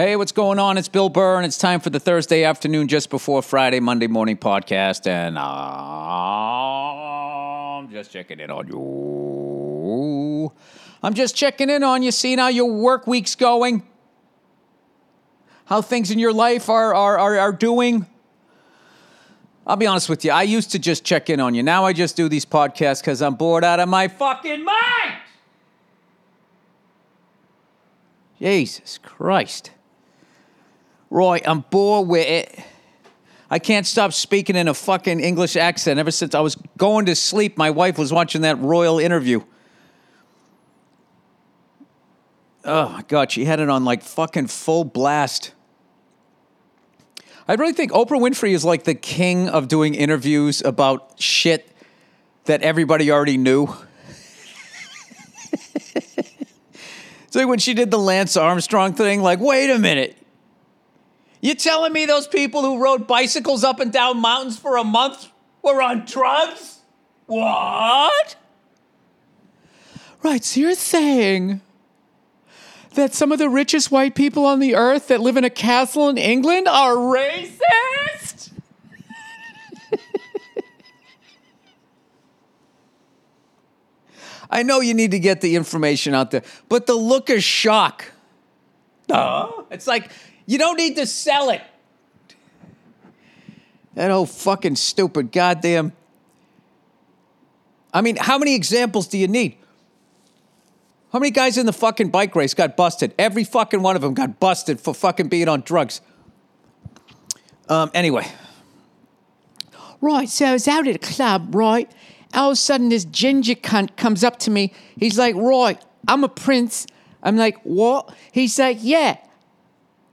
Hey, what's going on? It's Bill Burr, and it's time for the Thursday afternoon just before Friday, Monday morning podcast, and I'm just checking in on you. Seeing how your work week's going, how things in your life are doing. I'll be honest with you, I used to just check in on you. Now I just do these podcasts because I'm bored out of my fucking mind! Jesus Christ. Roy, I'm bored with it. I can't stop speaking in a fucking English accent. Ever since I was going to sleep, my wife was watching that royal interview. Oh, my God. She had it on like fucking full blast. I really think Oprah Winfrey is like the king of doing interviews about shit that everybody already knew. It's like when she did the Lance Armstrong thing, like, wait a minute. You're telling me those people who rode bicycles up and down mountains for a month were on drugs? What? Right, so you're saying that some of the richest white people on the earth that live in a castle in England are racist? I know you need to get the information out there, but the look of shock. It's like... you don't need to sell it. That old fucking stupid goddamn. I mean, how many examples do you need? How many guys in the fucking bike race got busted? Every fucking one of them got busted for fucking being on drugs. Anyway. Right, so I was out at a club, right? All of a sudden, this ginger cunt comes up to me. He's like, Roy, I'm a prince. I'm like, what? He's like, yeah.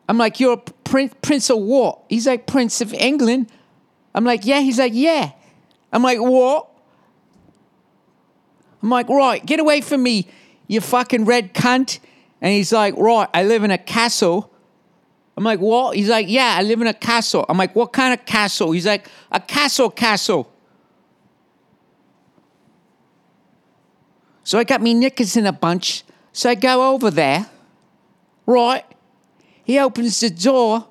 I'm like, you're a prince of what? He's like, Prince of England. I'm like, yeah. He's like, yeah. I'm like, what? I'm like, right, get away from me, you fucking red cunt. And he's like, right, I live in a castle. I'm like, what? He's like, yeah, I live in a castle. I'm like, what kind of castle? He's like, a castle. So I got me knickers in a bunch. So I go over there, right? He opens the door.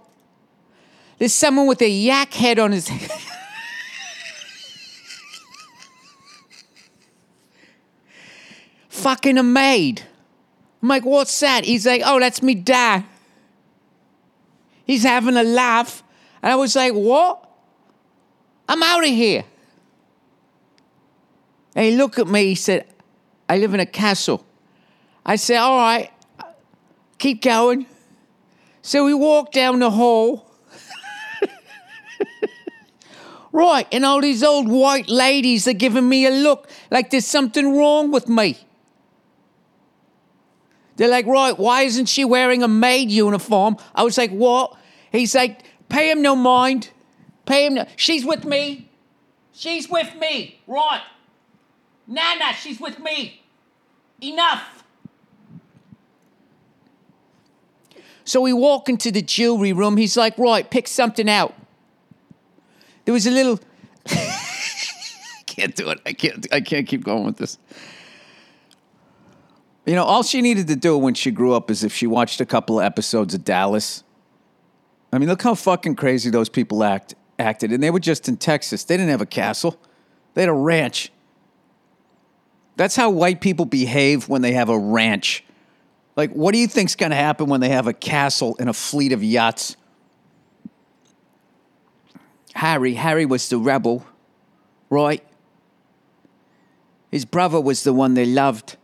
There's someone with a yak head on his head. Fucking a maid. I'm like, what's that? He's like, oh, that's me dad. He's having a laugh. And I was like, what? I'm out of here. And he looked at me. He said, I live in a castle. I said, all right, keep going. So we walked down the hall, right, and all these old white ladies are giving me a look like there's something wrong with me. They're like, right, why isn't she wearing a maid uniform? I was like, what? He's like, pay him no mind. Pay him no... She's with me. She's with me. Right. Nana, she's with me. Enough. So we walk into the jewelry room. He's like, right, pick something out. There was a little... I can't do it. I can't keep going with this. You know, all she needed to do when she grew up is if she watched a couple of episodes of Dallas. I mean, look how fucking crazy those people acted. And they were just in Texas. They didn't have a castle. They had a ranch. That's how white people behave when they have a ranch. Like, what do you think's going to happen when they have a castle and a fleet of yachts? Harry was the rebel, right? His brother was the one they loved.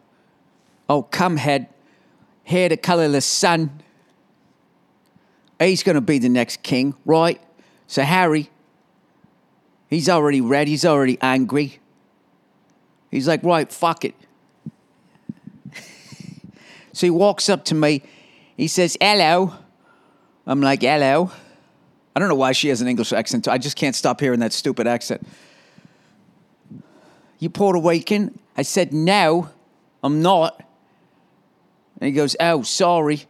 Oh, come head, hair the colorless sun. He's going to be the next king, right? So Harry, he's already red, he's already angry. He's like, right, fuck it. So he walks up to me. He says, hello. I'm like, hello. I don't know why she has an English accent. I just can't stop hearing that stupid accent. You Puerto Rican? I said, no, I'm not. And he goes, oh, sorry.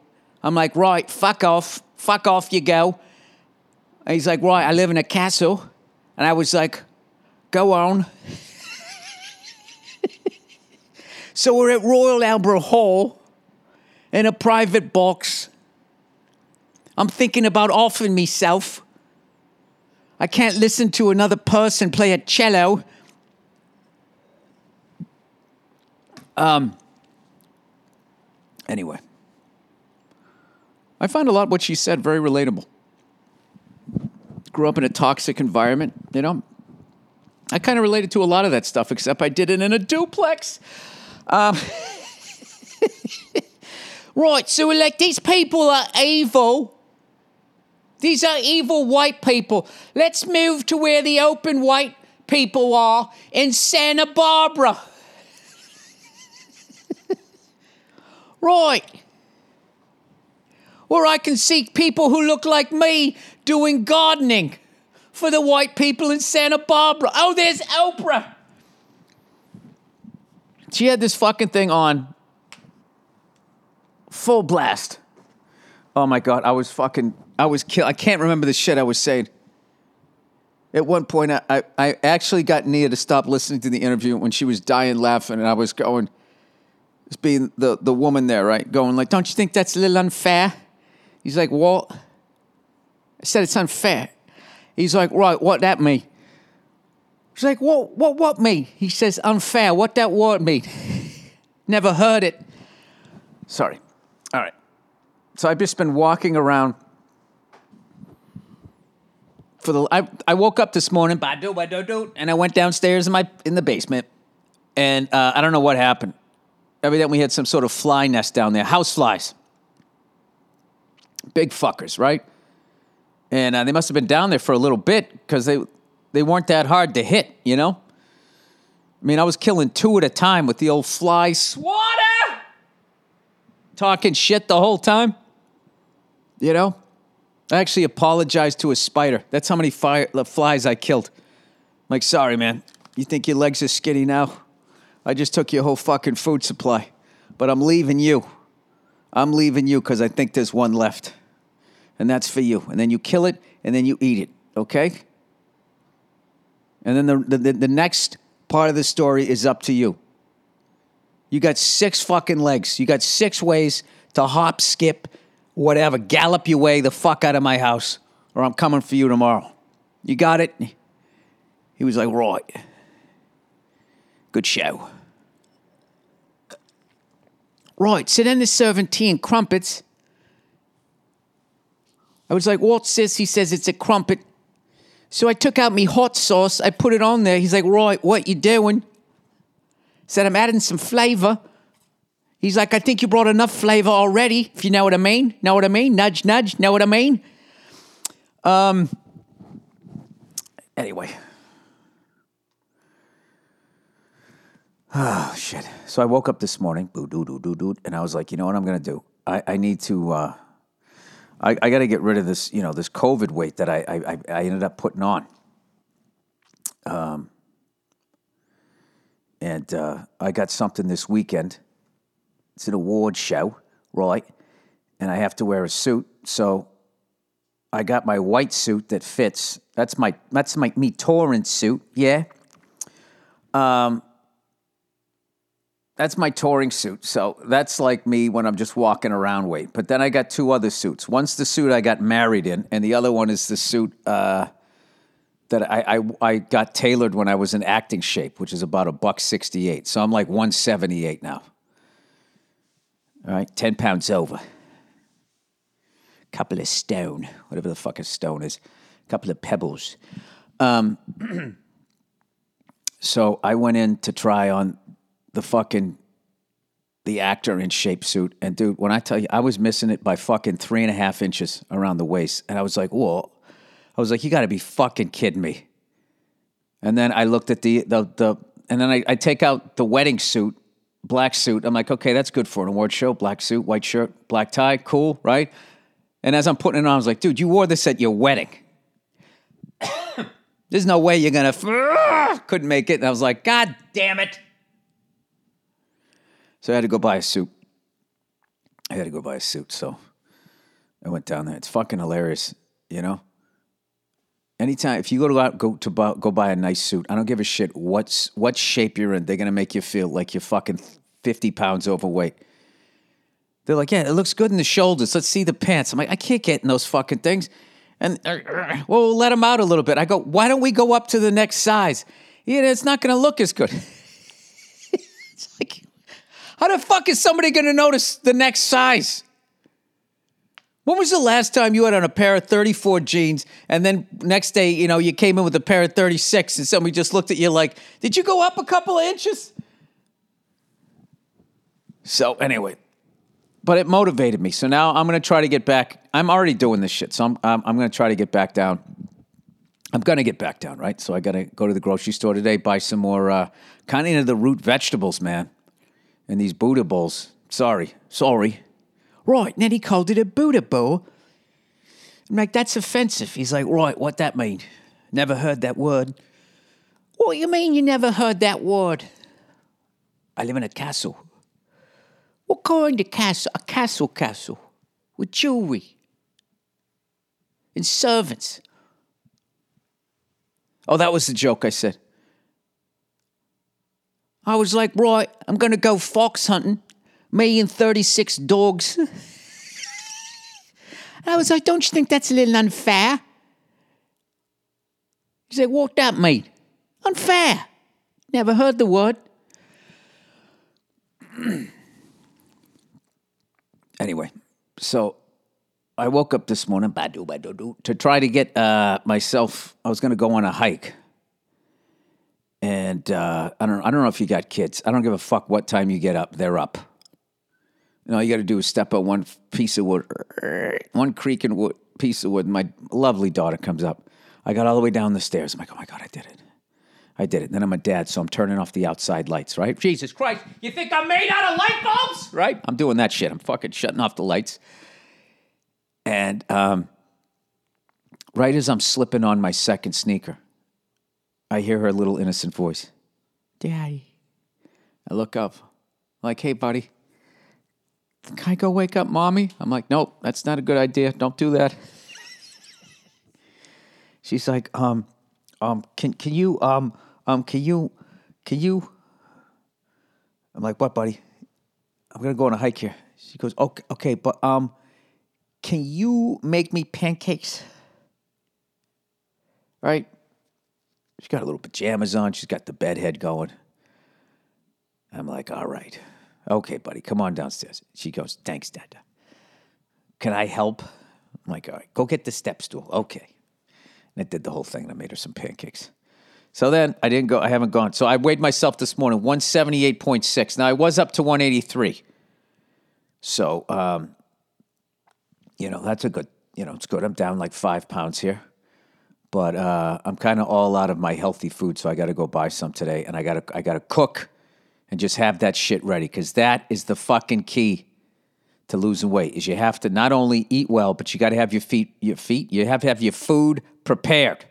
I'm like, right, fuck off. Fuck off you go. And he's like, right, I live in a castle. And I was like, go on. So we're at Royal Albert Hall. In a private box. I'm thinking about offing myself. I can't listen to another person play a cello. Anyway. I find a lot of what she said very relatable. Grew up in a toxic environment, you know. I kind of related to a lot of that stuff, except I did it in a duplex. Right, so we're like, these people are evil. These are evil white people. Let's move to where the open white people are in Santa Barbara. Right. Or I can see people who look like me doing gardening for the white people in Santa Barbara. Oh, there's Oprah. She had this fucking thing on. Full blast. Oh my God, I can't remember the shit I was saying. At one point, I actually got Nia to stop listening to the interview when she was dying laughing, and I was going, it's being the woman there, right? Going like, don't you think that's a little unfair? He's like, what? I said it's unfair. He's like, right, what that mean? She's like, what me? He says, unfair, what that word mean? Never heard it. Sorry. All right. So I've just been walking around I woke up this morning, and I went downstairs in the basement, and I don't know what happened. Evidently, we had some sort of fly nest down there, house flies. Big fuckers, right? And they must have been down there for a little bit because they weren't that hard to hit, you know? I mean, I was killing two at a time with the old fly swatter. Talking shit the whole time, you know? I actually apologized to a spider. That's how many flies I killed. I'm like, sorry, man. You think your legs are skinny now? I just took your whole fucking food supply. But I'm leaving you. I'm leaving you because I think there's one left. And that's for you. And then you kill it, and then you eat it, okay? And then the next part of the story is up to you. You got six fucking legs. You got six ways to hop, skip, whatever. Gallop your way the fuck out of my house, or I'm coming for you tomorrow. You got it? He was like, right. Good show. Right, so then they're serving tea and crumpets. I was like, what, sis? He says, it's a crumpet. So I took out me hot sauce. I put it on there. He's like, right, what you doing? Said, I'm adding some flavor. He's like, I think you brought enough flavor already, if you know what I mean. Know what I mean? Nudge, nudge. Know what I mean? Anyway. Oh, shit. So I woke up this morning, and I was like, you know what I'm going to do? I need to, I got to get rid of this, you know, this COVID weight that I ended up putting on. And I got something this weekend. It's an award show, right? And I have to wear a suit. So I got my white suit that fits. That's my me touring suit, yeah. That's my touring suit. So that's like me when I'm just walking around weight. But then I got two other suits. One's the suit I got married in, and the other one is the suit... that I got tailored when I was in acting shape, which is about $1.68. So I'm like 178 now. All right, 10 pounds over. Couple of stone, whatever the fuck a stone is. Couple of pebbles. So I went in to try on the actor in shape suit. And dude, when I tell you, I was missing it by fucking 3.5 inches around the waist. And I was like, whoa. I was like, you got to be fucking kidding me. And then I looked at and then I take out the wedding suit, black suit. I'm like, okay, that's good for an award show. Black suit, white shirt, black tie. Cool, right? And as I'm putting it on, I was like, dude, you wore this at your wedding. There's no way you're going to, couldn't make it. And I was like, God damn it. So I had to go buy a suit. So I went down there. It's fucking hilarious, you know? Anytime, if you go buy a nice suit, I don't give a shit what shape you're in. They're going to make you feel like you're fucking 50 pounds overweight. They're like, yeah, it looks good in the shoulders. Let's see the pants. I'm like, I can't get in those fucking things. And, well, we'll let them out a little bit. I go, why don't we go up to the next size? Yeah, it's not going to look as good. It's like, how the fuck is somebody going to notice the next size? When was the last time you had on a pair of 34 jeans and then next day, you know, you came in with a pair of 36 and somebody just looked at you like, did you go up a couple of inches? So anyway, but it motivated me. So now I'm going to try to get back. I'm already doing this shit. So I'm going to try to get back down. I'm going to get back down, right? So I got to go to the grocery store today, buy some more kind of the root vegetables, man. And these Buddha bowls. Sorry. Right, and then he called it a Buddha bowl. I'm like, that's offensive. He's like, right, what that mean? Never heard that word. What you mean you never heard that word? I live in a castle. What kind of castle? A castle. With jewelry. And servants. Oh, that was the joke I said. I was like, right, I'm going to go fox hunting. Me and 36 dogs. And I was like, don't you think that's a little unfair? He said, what that mean? Unfair. Never heard the word. Anyway, so I woke up this morning to try to get myself, I was going to go on a hike. And I don't know if you got kids. I don't give a fuck what time you get up. They're up. And all you got to do is step on one piece of wood, one creaking wood, piece of wood. My lovely daughter comes up. I got all the way down the stairs. I'm like, oh, my God, I did it. And then I'm a dad, so I'm turning off the outside lights, right? Jesus Christ, you think I'm made out of light bulbs? Right? I'm doing that shit. I'm fucking shutting off the lights. And right as I'm slipping on my second sneaker, I hear her little innocent voice. Daddy. I look up. I'm like, hey, buddy. Can I go wake up mommy? I'm like, nope, that's not a good idea. Don't do that. She's like, can you? I'm like, what, buddy? I'm gonna go on a hike here. She goes, okay, but can you make me pancakes? All right? She's got her little pajamas on. She's got the bedhead going. I'm like, all right. Okay, buddy, come on downstairs. She goes, thanks, Dad. Can I help? I'm like, all right, go get the step stool. Okay. And I did the whole thing, and I made her some pancakes. So then I didn't go. I haven't gone. So I weighed myself this morning, 178.6. Now, I was up to 183. So, that's a good, it's good. I'm down like 5 pounds here. But I'm kind of all out of my healthy food, so I got to go buy some today, and I gotta cook. And just have that shit ready, because that is the fucking key to losing weight. Is you have to not only eat well, but you got to have you have to have your food prepared.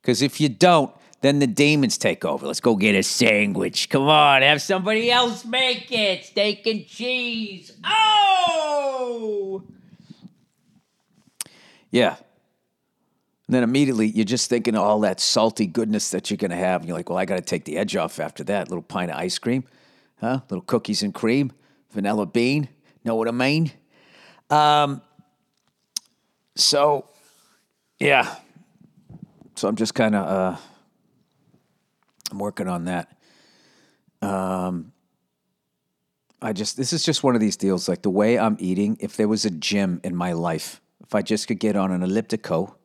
Because if you don't, then the demons take over. Let's go get a sandwich. Come on, have somebody else make it. Steak and cheese. Oh! Yeah. And then immediately, you're just thinking of all that salty goodness that you're going to have. And you're like, well, I got to take the edge off after that. Little pint of ice cream, huh? Little cookies and cream, vanilla bean. Know what I mean? So, yeah. So I'm just kind of, I'm working on that. This is just one of these deals. Like the way I'm eating, if there was a gym in my life, if I just could get on an elliptical.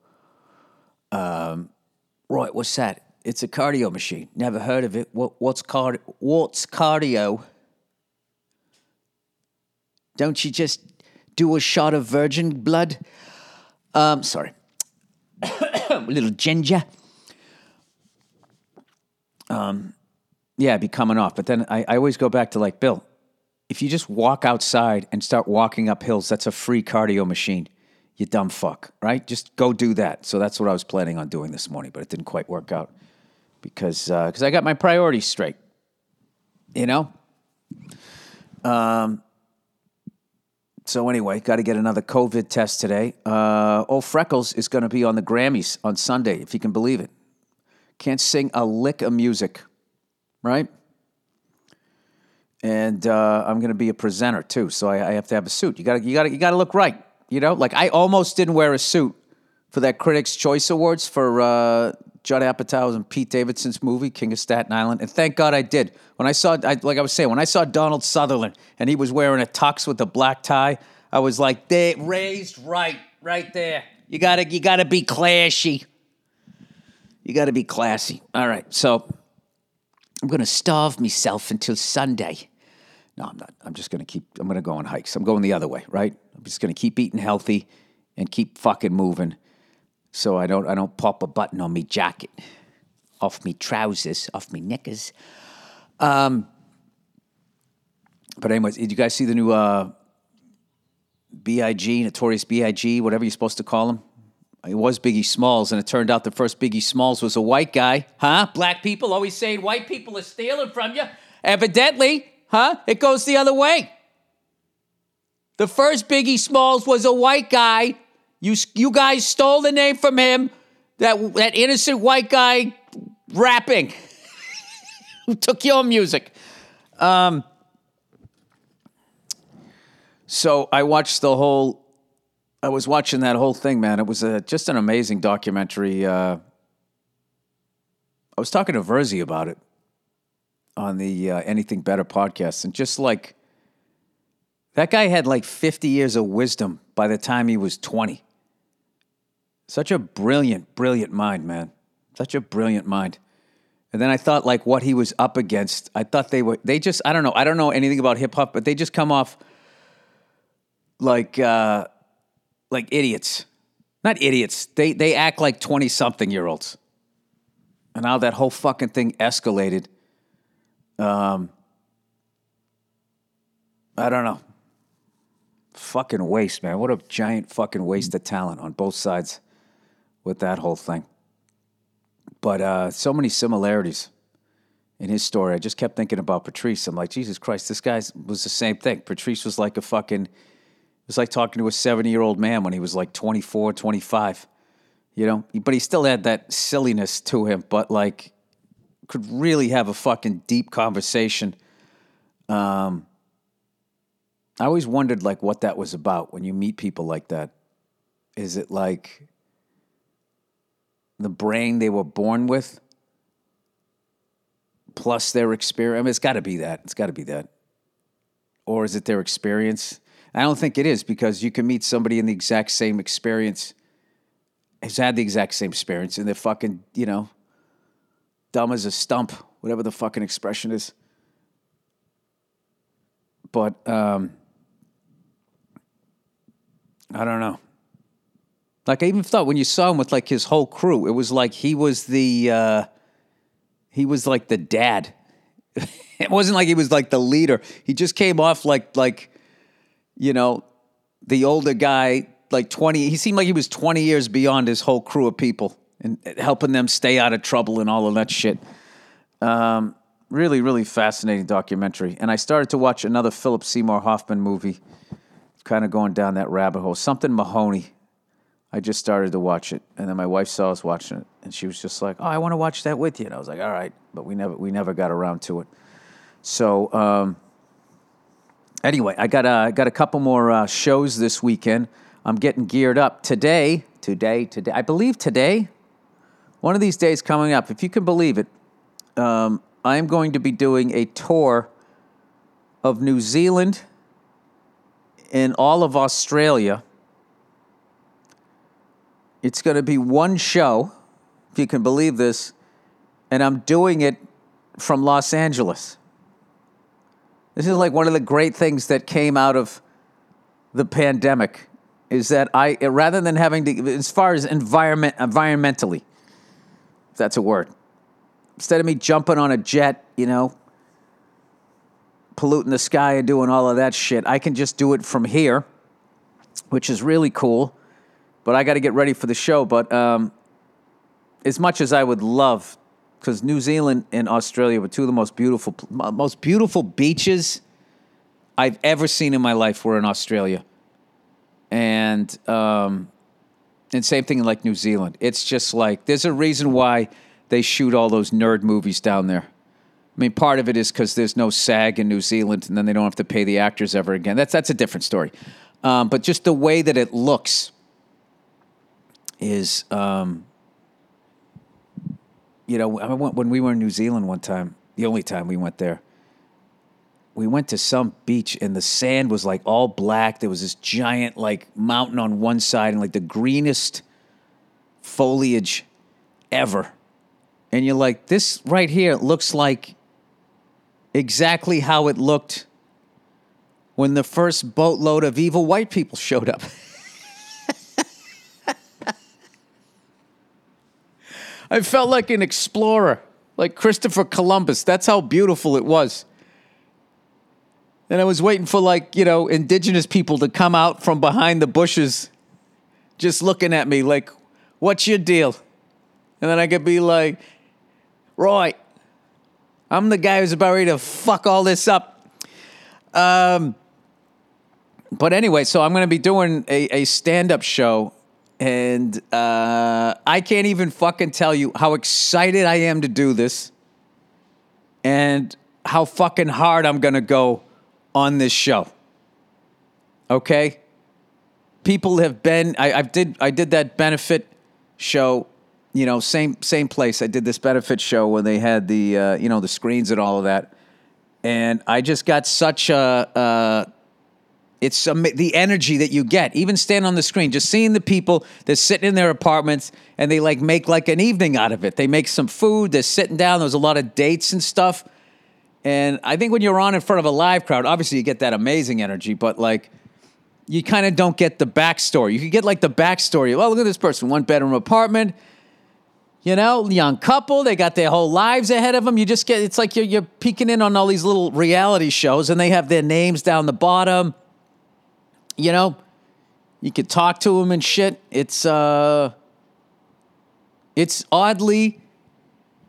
Right, what's that? It's a cardio machine. Never heard of it. What's cardio? Don't you just do a shot of virgin blood? Sorry. A little ginger. I'd be coming off. But then I always go back to like, Bill, if you just walk outside and start walking up hills, that's a free cardio machine. You dumb fuck, right? Just go do that. So that's what I was planning on doing this morning, but it didn't quite work out because I got my priorities straight, you know? So anyway, got to get another COVID test today. Old Freckles is going to be on the Grammys on Sunday, if you can believe it. Can't sing a lick of music, right? and I'm going to be a presenter too. So I have to have a suit. You got to look right. You know, like I almost didn't wear a suit for that Critics' Choice Awards for Judd Apatow's and Pete Davidson's movie, King of Staten Island. And thank God I did. When I saw, when I saw Donald Sutherland and he was wearing a tux with a black tie, I was like, they raised right there. You gotta be clashy. You gotta be classy. All right, so I'm gonna starve myself until Sunday. No, I'm not. I'm gonna go on hikes. I'm going the other way, right? I'm just gonna keep eating healthy and keep fucking moving, so I don't pop a button on me jacket, off me trousers, off me knickers. But anyways, did you guys see the new B.I.G., Notorious B.I.G., whatever you're supposed to call him? It was Biggie Smalls, and it turned out the first Biggie Smalls was a white guy. Huh? Black people always saying white people are stealing from you. Evidently, huh? It goes the other way. The first Biggie Smalls was a white guy. You guys stole the name from him, that innocent white guy rapping who took your music. So I was watching that whole thing, man. It was just an amazing documentary. I was talking to Verzi about it on the Anything Better podcast. And just like, that guy had like 50 years of wisdom by the time he was 20. Such a brilliant, brilliant mind, man. Such a brilliant mind. And then I thought like what he was up against. I thought I don't know anything about hip hop, but they just come off like idiots. Not idiots. They act like 20-something-year-olds. And how that whole fucking thing escalated. I don't know. Fucking waste, man. What a giant fucking waste of talent on both sides with that whole thing. But so many similarities in his story. I just kept thinking about Patrice. I'm like, Jesus Christ, this guy was the same thing. Patrice was like a fucking... It was like talking to a 70-year-old man when he was like 24, 25, you know? But he still had that silliness to him, but like could really have a fucking deep conversation. I always wondered like what that was about when you meet people like that. Is it like the brain they were born with plus their experience? I mean, it's got to be that. It's got to be that. Or is it their experience? I don't think it is, because you can meet somebody in the exact same experience, has had the exact same experience, and they're fucking, you know, dumb as a stump, whatever the fucking expression is. But, I don't know. Like, I even thought when you saw him with, like, his whole crew, it was like he was like the dad. It wasn't like he was, like, the leader. He just came off like... You know, the older guy, like 20, he seemed like he was 20 years beyond his whole crew of people and helping them stay out of trouble and all of that shit. Really, really fascinating documentary. And I started to watch another Philip Seymour Hoffman movie, kind of going down that rabbit hole. Something Mahoney. I just started to watch it. And then my wife saw us watching it and she was just like, oh, I want to watch that with you. And I was like, all right. But we never got around to it. So, anyway, I got a couple more shows this weekend. I'm getting geared up today. I believe today, one of these days coming up, if you can believe it, I am going to be doing a tour of New Zealand and all of Australia. It's going to be one show, if you can believe this, and I'm doing it from Los Angeles. This is like one of the great things that came out of the pandemic is that I, rather than having to, as far as environmentally, if that's a word, instead of me jumping on a jet, you know, polluting the sky and doing all of that shit, I can just do it from here, which is really cool, but I got to get ready for the show. But as much as I would love, because New Zealand and Australia were two of the most beautiful beaches I've ever seen in my life were in Australia. And same thing in like New Zealand. It's just like, there's a reason why they shoot all those nerd movies down there. I mean, part of it is because there's no SAG in New Zealand, and then they don't have to pay the actors ever again. That's a different story. But just the way that it looks is, you know, I went, when we were in New Zealand one time, the only time we went there, we went to some beach, and the sand was, like, all black. There was this giant, like, mountain on one side and, like, the greenest foliage ever. And you're like, this right here looks like exactly how it looked when the first boatload of evil white people showed up. I felt like an explorer, like Christopher Columbus. That's how beautiful it was. And I was waiting for, like, you know, indigenous people to come out from behind the bushes just looking at me like, what's your deal? And then I could be like, right, I'm the guy who's about ready to fuck all this up. But anyway, so I'm going to be doing a stand-up show, and I can't even fucking tell you how excited I am to do this and how fucking hard I'm going to go on this show. Okay? People have been, I did that benefit show, you know, same place. I did this benefit show when they had the, you know, the screens and all of that. And I just got such a, it's the energy that you get, even standing on the screen, just seeing the people that's sitting in their apartments and they like make like an evening out of it. They make some food, they're sitting down, there's a lot of dates and stuff. And I think when you're on in front of a live crowd, obviously you get that amazing energy, but like you kind of don't get the backstory. You could get like the backstory. Well, look at this person, one bedroom apartment, you know, young couple. They got their whole lives ahead of them. You just get, it's like you're peeking in on all these little reality shows and they have their names down the bottom. You know, you could talk to them and shit. It's oddly,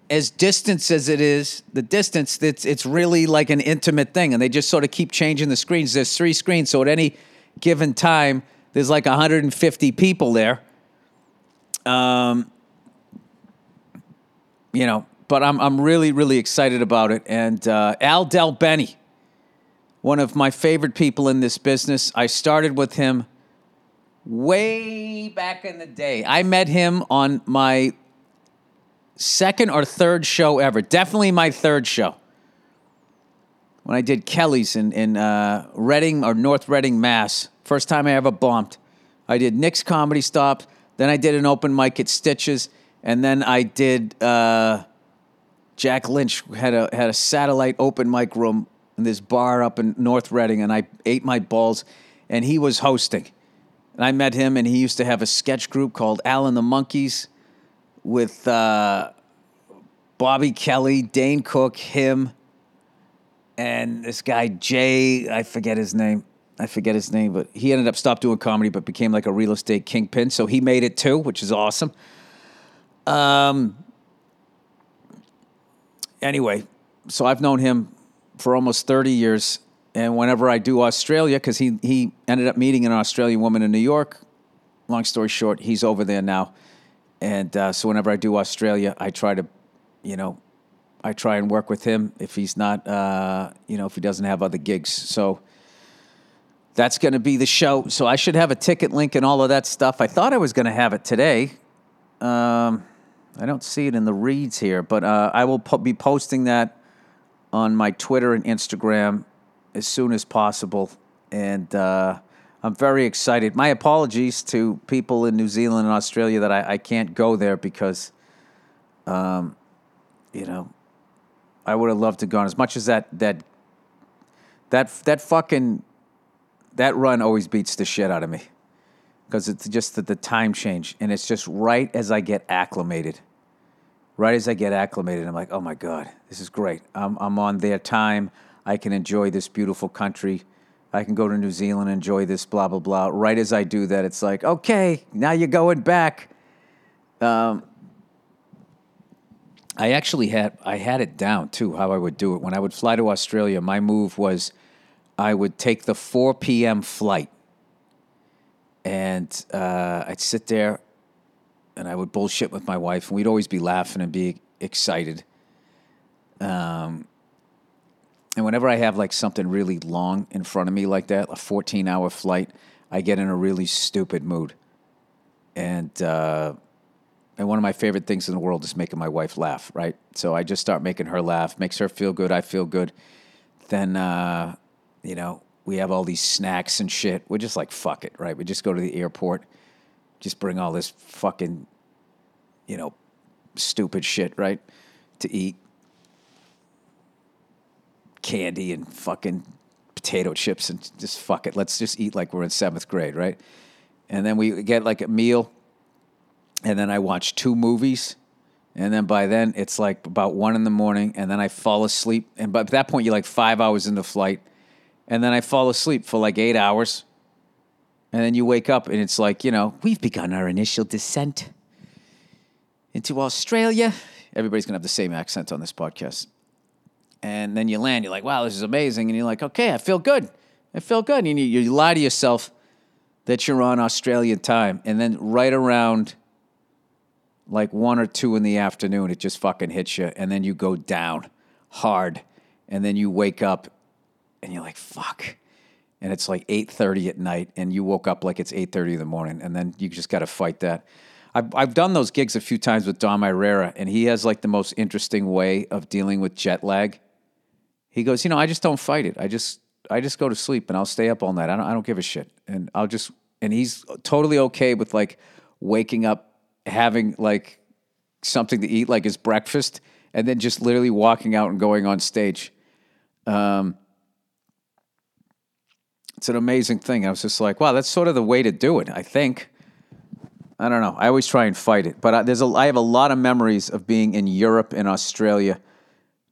as distance as it is, the distance, it's really like an intimate thing. And they just sort of keep changing the screens. There's 3 screens, so at any given time, there's like 150 people there. You know, but I'm really, really excited about it. And Al DelBene, one of my favorite people in this business, I started with him way back in the day. I met him on my second or third show ever. Definitely my third show. When I did Kelly's in Redding or North Reading, Mass. First time I ever bombed. I did Nick's Comedy Stop. Then I did an open mic at Stitches. And then I did Jack Lynch had a satellite open mic room in this bar up in North Reading. And I ate my balls. And he was hosting. And I met him. And he used to have a sketch group called Alan the Monkeys, with Bobby Kelly, Dane Cook, him, and this guy Jay, I forget his name, but he ended up stopped doing comedy but became like a real estate kingpin, so he made it too, which is awesome. Anyway, so I've known him for almost 30 years, and whenever I do Australia, because he ended up meeting an Australian woman in New York, long story short, he's over there now. And so whenever I do Australia, I try to, you know, I try and work with him if he's not, you know, if he doesn't have other gigs. So that's going to be the show. So I should have a ticket link and all of that stuff. I thought I was going to have it today. I don't see it in the reads here, but I will be posting that on my Twitter and Instagram as soon as possible. And I'm very excited. My apologies to people in New Zealand and Australia that I can't go there because, you know, I would have loved to have gone. As much as that run always beats the shit out of me because it's just the time change, and it's just right as I get acclimated, I'm like, oh my God, this is great. I'm on their time. I can enjoy this beautiful country. I can go to New Zealand, enjoy this, blah, blah, blah. Right as I do that, it's like, okay, now you're going back. I actually had it down, too, how I would do it. When I would fly to Australia, my move was I would take the 4 p.m. flight. And I'd sit there, and I would bullshit with my wife. And we'd always be laughing and be excited. And whenever I have like something really long in front of me like that, a 14-hour flight, I get in a really stupid mood. And one of my favorite things in the world is making my wife laugh, right? So I just start making her laugh, makes her feel good, I feel good. Then, you know, we have all these snacks and shit. We're just like, fuck it, right? We just go to the airport, just bring all this fucking, you know, stupid shit, right, to eat. Candy and fucking potato chips and just fuck it. Let's just eat like we're in seventh grade, right? And then we get like a meal. And then I watch two movies, and then by then it's like about 1 a.m, and then I fall asleep. And by that point, you're like 5 hours into flight, and then I fall asleep for like 8 hours, and then you wake up, and it's like, you know, we've begun our initial descent into Australia. Everybody's gonna have the same accent on this podcast. And then you land, you're like, wow, this is amazing, and you're like, okay, I feel good, I feel good. And you lie to yourself that you're on Australian time, and then right around like 1 or 2 in the afternoon, it just fucking hits you, and then you go down hard, and then you wake up, and you're like, fuck, and it's like 8:30 at night, and you woke up like it's 8:30 in the morning, and then you just got to fight that. I've done those gigs a few times with Dom Irera, and he has like the most interesting way of dealing with jet lag. He goes, you know, I just don't fight it. I just go to sleep, and I'll stay up all night. I don't give a shit, and I'll just, and he's totally okay with like waking up, having like something to eat, like his breakfast, and then just literally walking out and going on stage. It's an amazing thing. I was just like, wow, that's sort of the way to do it, I think. I don't know. I always try and fight it, but I have a lot of memories of being in Europe and Australia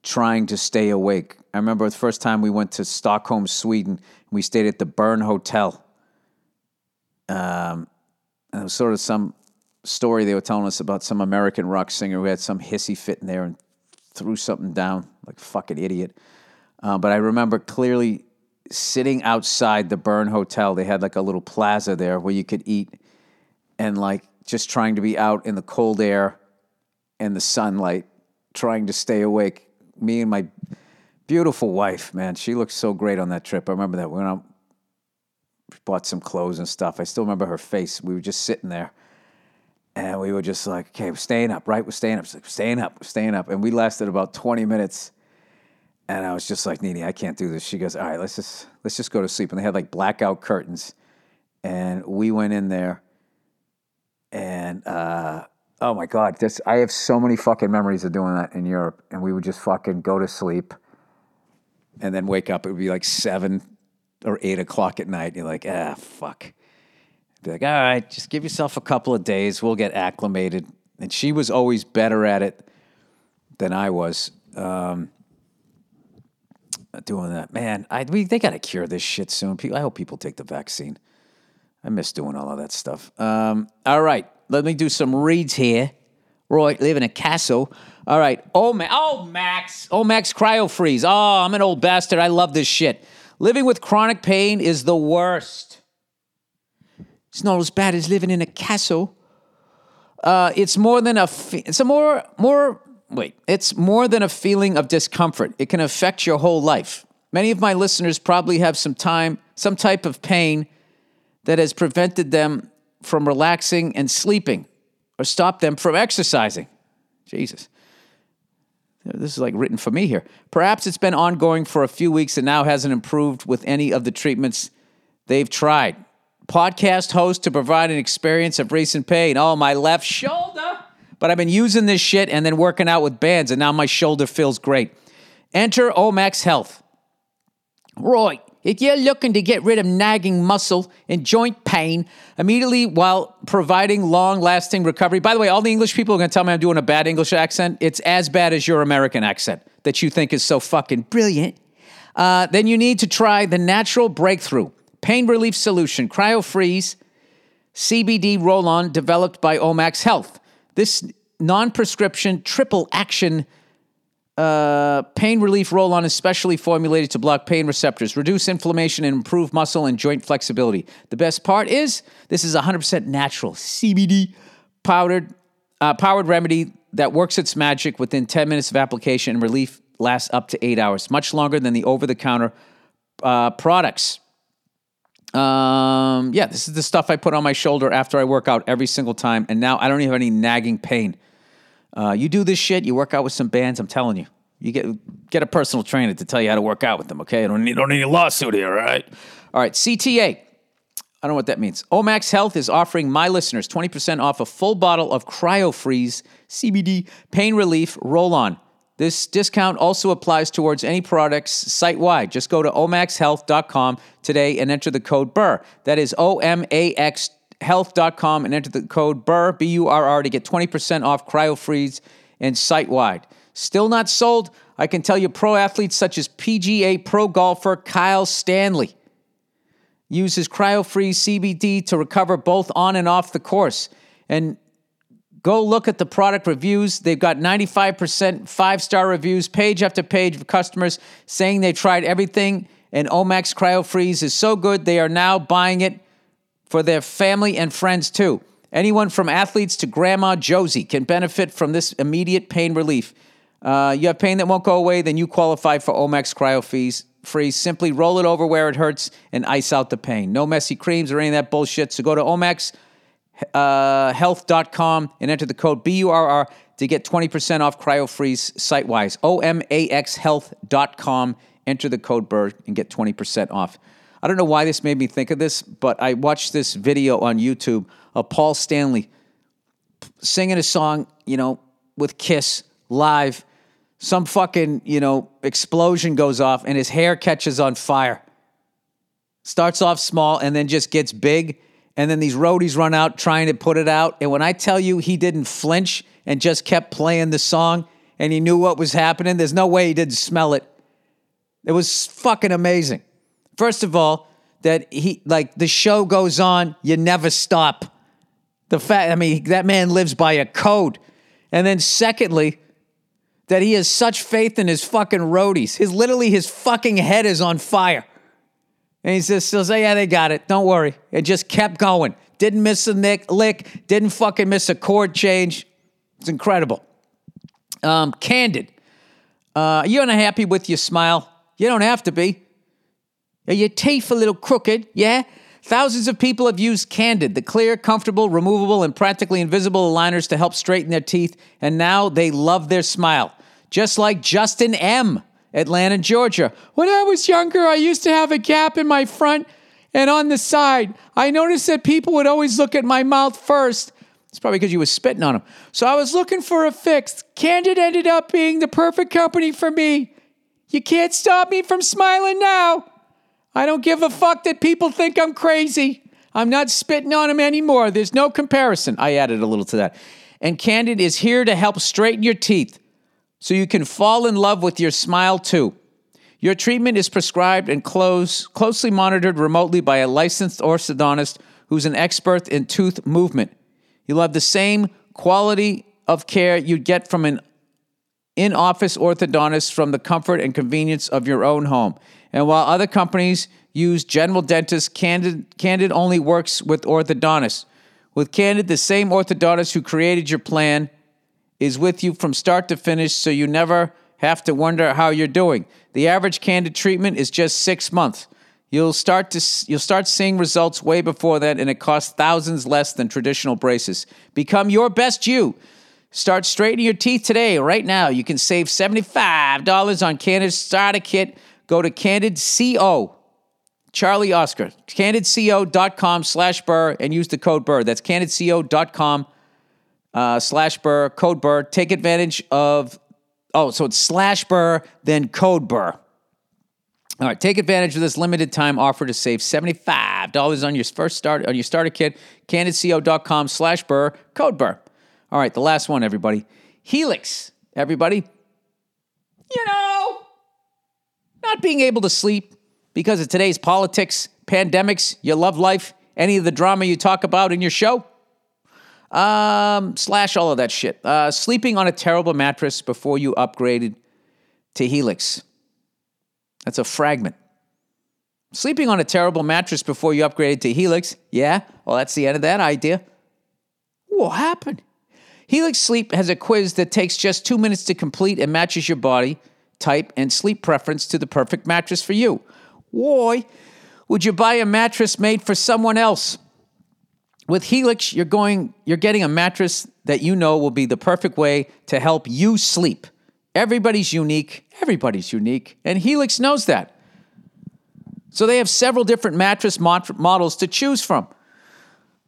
trying to stay awake. I remember the first time we went to Stockholm, Sweden, and we stayed at the Bern Hotel. And it was sort of some story they were telling us about some American rock singer who had some hissy fit in there and threw something down like a fucking idiot. But I remember clearly sitting outside the Bern Hotel. They had like a little plaza there where you could eat, and like just trying to be out in the cold air and the sunlight, trying to stay awake. Me and my beautiful wife, man, she looked so great on that trip. I remember that when I bought some clothes and stuff. I still remember her face. We were just sitting there. And we were just like, okay, we're staying up, right? We're staying up. She's like, we're staying up, we're staying up. And we lasted about 20 minutes. And I was just like, Nene, I can't do this. She goes, all right, let's just go to sleep. And they had like blackout curtains. And we went in there. And, oh my God, I have so many fucking memories of doing that in Europe. And we would just fucking go to sleep and then wake up. It would be like 7 or 8 o'clock at night. And you're like, ah, fuck. Be like, all right, just give yourself a couple of days. We'll get acclimated. And she was always better at it than I was doing that. Man, they got to cure this shit soon. I hope people take the vaccine. I miss doing all of that stuff. All right, let me do some reads here. Roy, live in a castle. All right, Omax CryoFreeze. Oh, I'm an old bastard. I love this shit. Living with chronic pain is the worst. It's not as bad as living in a castle. It's more than a feeling of discomfort. It can affect your whole life. Many of my listeners probably have some type of pain that has prevented them from relaxing and sleeping or stopped them from exercising. Jesus. This is like written for me here. Perhaps it's been ongoing for a few weeks and now hasn't improved with any of the treatments they've tried. Podcast host to provide an experience of recent pain. Oh, my left shoulder. But I've been using this shit and then working out with bands, and now my shoulder feels great. Enter Omax Health. Roy, if you're looking to get rid of nagging muscle and joint pain immediately while providing long-lasting recovery. By the way, all the English people are going to tell me I'm doing a bad English accent. It's as bad as your American accent that you think is so fucking brilliant. Then you need to try the Natural Breakthrough Pain Relief Solution, CryoFreeze, CBD roll-on developed by Omax Health. This non-prescription triple action pain relief roll-on is specially formulated to block pain receptors, reduce inflammation, and improve muscle and joint flexibility. The best part is this is 100% natural CBD powdered remedy that works its magic within 10 minutes of application and relief lasts up to 8 hours, much longer than the over-the-counter products. Yeah, this is the stuff I put on my shoulder after I work out every single time, and now I don't even have any nagging pain. You do this shit, you work out with some bands, I'm telling you. You get a personal trainer to tell you how to work out with them, okay? I don't need a lawsuit here, all right? All right, CTA. I don't know what that means. Omax Health is offering my listeners 20% off a full bottle of CryoFreeze CBD pain relief roll-on. This discount also applies towards any products site-wide. Just go to omaxhealth.com today and enter the code BURR. That is O-M-A-X health.com and enter the code BURR, B-U-R-R, to get 20% off CryoFreeze and site-wide. Still not sold? I can tell you pro athletes such as PGA pro golfer Kyle Stanley uses CryoFreeze CBD to recover both on and off the course. And go look at the product reviews. They've got 95% five-star reviews, page after page of customers saying they tried everything, and Omax CryoFreeze is so good they are now buying it for their family and friends too. Anyone from athletes to Grandma Josie can benefit from this immediate pain relief. You have pain that won't go away, then you qualify for Omax CryoFreeze. Simply roll it over where it hurts and ice out the pain. No messy creams or any of that bullshit. So go to omaxhealth.com and enter the code BURR to get 20% off CryoFreeze site-wise. omaxhealth.com. Enter the code BURR and get 20% off. I don't know why this made me think of this, but I watched this video on YouTube of Paul Stanley singing a song, with Kiss live. Some fucking, explosion goes off and his hair catches on fire. Starts off small and then just gets big. And then these roadies run out trying to put it out. And when I tell you he didn't flinch and just kept playing the song and he knew what was happening, there's no way he didn't smell it. It was fucking amazing. First of all, that he, the show goes on, you never stop. That man lives by a code. And then secondly, that he has such faith in his fucking roadies. His fucking head is on fire. And he just says, yeah, they got it. Don't worry. It just kept going. Didn't miss a lick. Didn't fucking miss a chord change. It's incredible. Candid. You're not happy with your smile. You don't have to be. Are your teeth a little crooked? Yeah? Thousands of people have used Candid, the clear, comfortable, removable, and practically invisible aligners to help straighten their teeth. And now they love their smile. Just like Justin M., Atlanta, Georgia. When I was younger, I used to have a gap in my front and on the side. I noticed that people would always look at my mouth first. It's probably because you were spitting on them. So I was looking for a fix. Candid ended up being the perfect company for me. You can't stop me from smiling now. I don't give a fuck that people think I'm crazy. I'm not spitting on them anymore. There's no comparison. I added a little to that. And Candid is here to help straighten your teeth, so you can fall in love with your smile too. Your treatment is prescribed and closely monitored remotely by a licensed orthodontist who's an expert in tooth movement. You'll have the same quality of care you'd get from an in-office orthodontist from the comfort and convenience of your own home. And while other companies use general dentists, Candid only works with orthodontists. With Candid, the same orthodontist who created your plan is with you from start to finish, so you never have to wonder how you're doing. The average Candid treatment is just 6 months. You'll start seeing results way before that, and it costs thousands less than traditional braces. Become your best you. Start straightening your teeth today. Right now, you can save $75 on Candid's starter kit. Go to CandidCO, Charlie Oscar, CandidCO.com/BURR and use the code BURR. That's CandidCO.com. /BURR, code BURR. Take advantage of, so it's /BURR, then code BURR. All right, take advantage of this limited time offer to save $75 on your starter kit, CandidCO.com/BURR, code BURR. All right, the last one, everybody. Helix, everybody. Not being able to sleep because of today's politics, pandemics, your love life, any of the drama you talk about in your show. Slash all of that shit. Sleeping on a terrible mattress before you upgraded to Helix. That's a fragment. Sleeping on a terrible mattress before you upgraded to Helix. Yeah, well, that's the end of that idea. What happened? Helix Sleep has a quiz that takes just 2 minutes to complete and matches your body type, and sleep preference to the perfect mattress for you. Why would you buy a mattress made for someone else? With Helix, you're getting a mattress that you know will be the perfect way to help you sleep. Everybody's unique, and Helix knows that. So they have several different mattress models to choose from.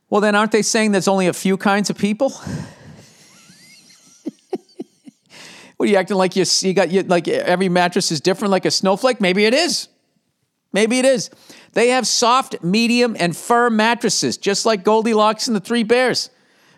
Well, then aren't they saying there's only a few kinds of people? What, are you acting like you got every mattress is different, like a snowflake? Maybe it is. They have soft, medium, and firm mattresses, just like Goldilocks and the Three Bears.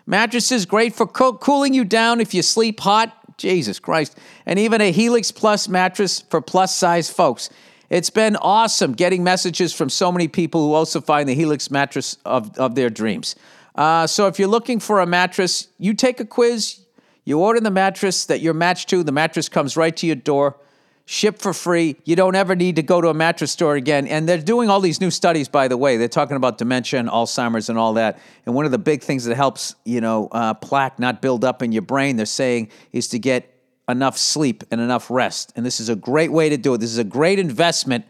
Mattresses great for cooling you down if you sleep hot. Jesus Christ. And even a Helix Plus mattress for plus-size folks. It's been awesome getting messages from so many people who also find the Helix mattress of their dreams. So if you're looking for a mattress, you take a quiz. You order the mattress that you're matched to. The mattress comes right to your door, shipped for free. You don't ever need to go to a mattress store again. And they're doing all these new studies, by the way. They're talking about dementia and Alzheimer's and all that. And one of the big things that helps, plaque not build up in your brain, they're saying, is to get enough sleep and enough rest. And this is a great way to do it. This is a great investment.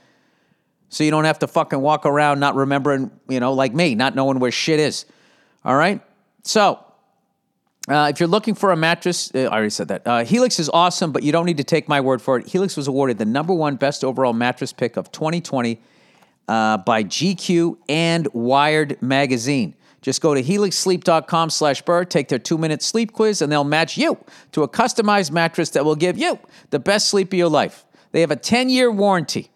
So you don't have to fucking walk around not remembering, like me, not knowing where shit is. All right? So if you're looking for a mattress, I already said that. Helix is awesome, but you don't need to take my word for it. Helix was awarded the #1 best overall mattress pick of 2020 by GQ and Wired magazine. Just go to helixsleep.com/Burr, take their 2-minute sleep quiz, and they'll match you to a customized mattress that will give you the best sleep of your life. They have a 10-year warranty,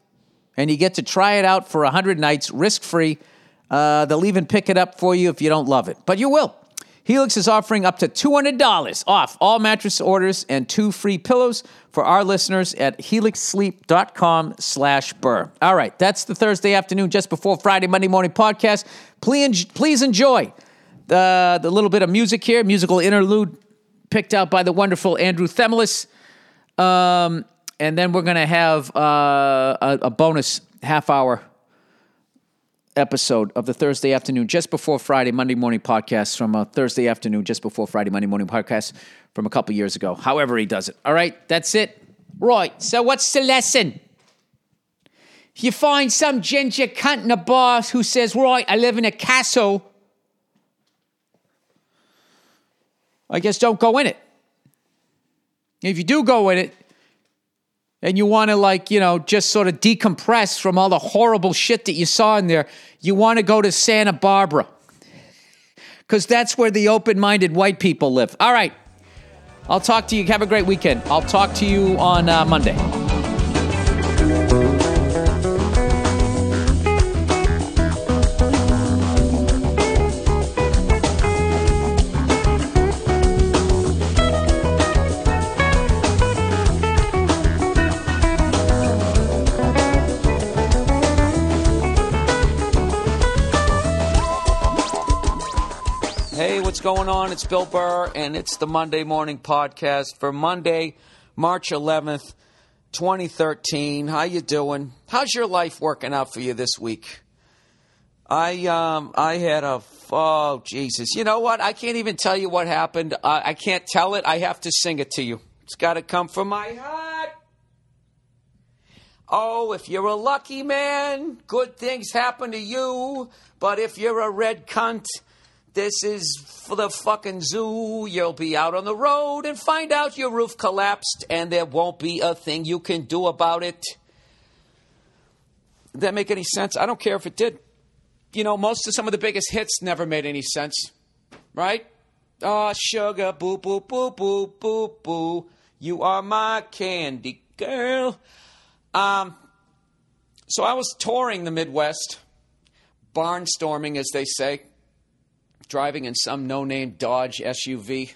and you get to try it out for 100 nights risk-free. They'll even pick it up for you if you don't love it, but you will. Helix is offering up to $200 off all mattress orders and 2 free pillows for our listeners at helixsleep.com/Burr. All right, that's the Thursday afternoon just before Friday, Monday morning podcast. Please enjoy the little bit of music here, musical interlude picked out by the wonderful Andrew Themelis. And then we're going to have a bonus half-hour episode of the Thursday afternoon just before Friday Monday morning podcast from a Thursday afternoon just before Friday Monday morning podcast from a couple years ago, however he does it. All right, that's it. Right, so what's the lesson? If you find some ginger cunt in a bar who says, right, I live in a castle, I guess don't go in it. If you do go in it, and you want to just sort of decompress from all the horrible shit that you saw in there, you want to go to Santa Barbara. Because that's where the open-minded white people live. All right. I'll talk to you. Have a great weekend. I'll talk to you on Monday. Going on, it's Bill Burr, and it's the Monday Morning Podcast for Monday, March 11th, 2013. How you doing? How's your life working out for you this week? I had oh, Jesus. You know what? I can't even tell you what happened. I can't tell it. I have to sing it to you. It's got to come from my heart. Oh, if you're a lucky man, good things happen to you, but if you're a red cunt, this is for the fucking zoo. You'll be out on the road and find out your roof collapsed and there won't be a thing you can do about it. Did that make any sense? I don't care if it did. Some of the biggest hits never made any sense, right? Oh, sugar, boo, boo, boo, boo, boo, boo. You are my candy girl. So I was touring the Midwest, barnstorming, as they say. Driving in some no-name Dodge SUV.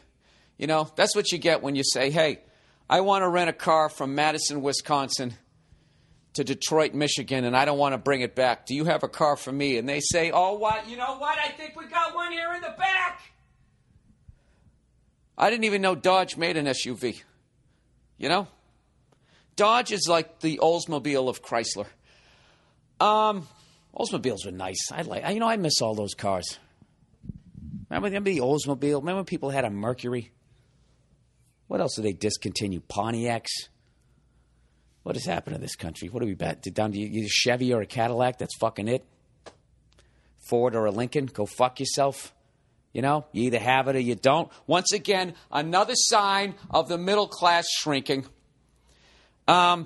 That's what you get when you say, hey, I want to rent a car from Madison, Wisconsin to Detroit, Michigan, and I don't want to bring it back. Do you have a car for me? And they say, oh, what? You know what? I think we got one here in the back. I didn't even know Dodge made an SUV. Dodge is like the Oldsmobile of Chrysler. Oldsmobiles are nice. I miss all those cars. Remember the Oldsmobile? Remember when people had a Mercury? What else did they discontinue? Pontiacs? What has happened to this country? What do we bet? Down to either Chevy or a Cadillac? That's fucking it. Ford or a Lincoln? Go fuck yourself. You know, you either have it or you don't. Once again, another sign of the middle class shrinking. Oh,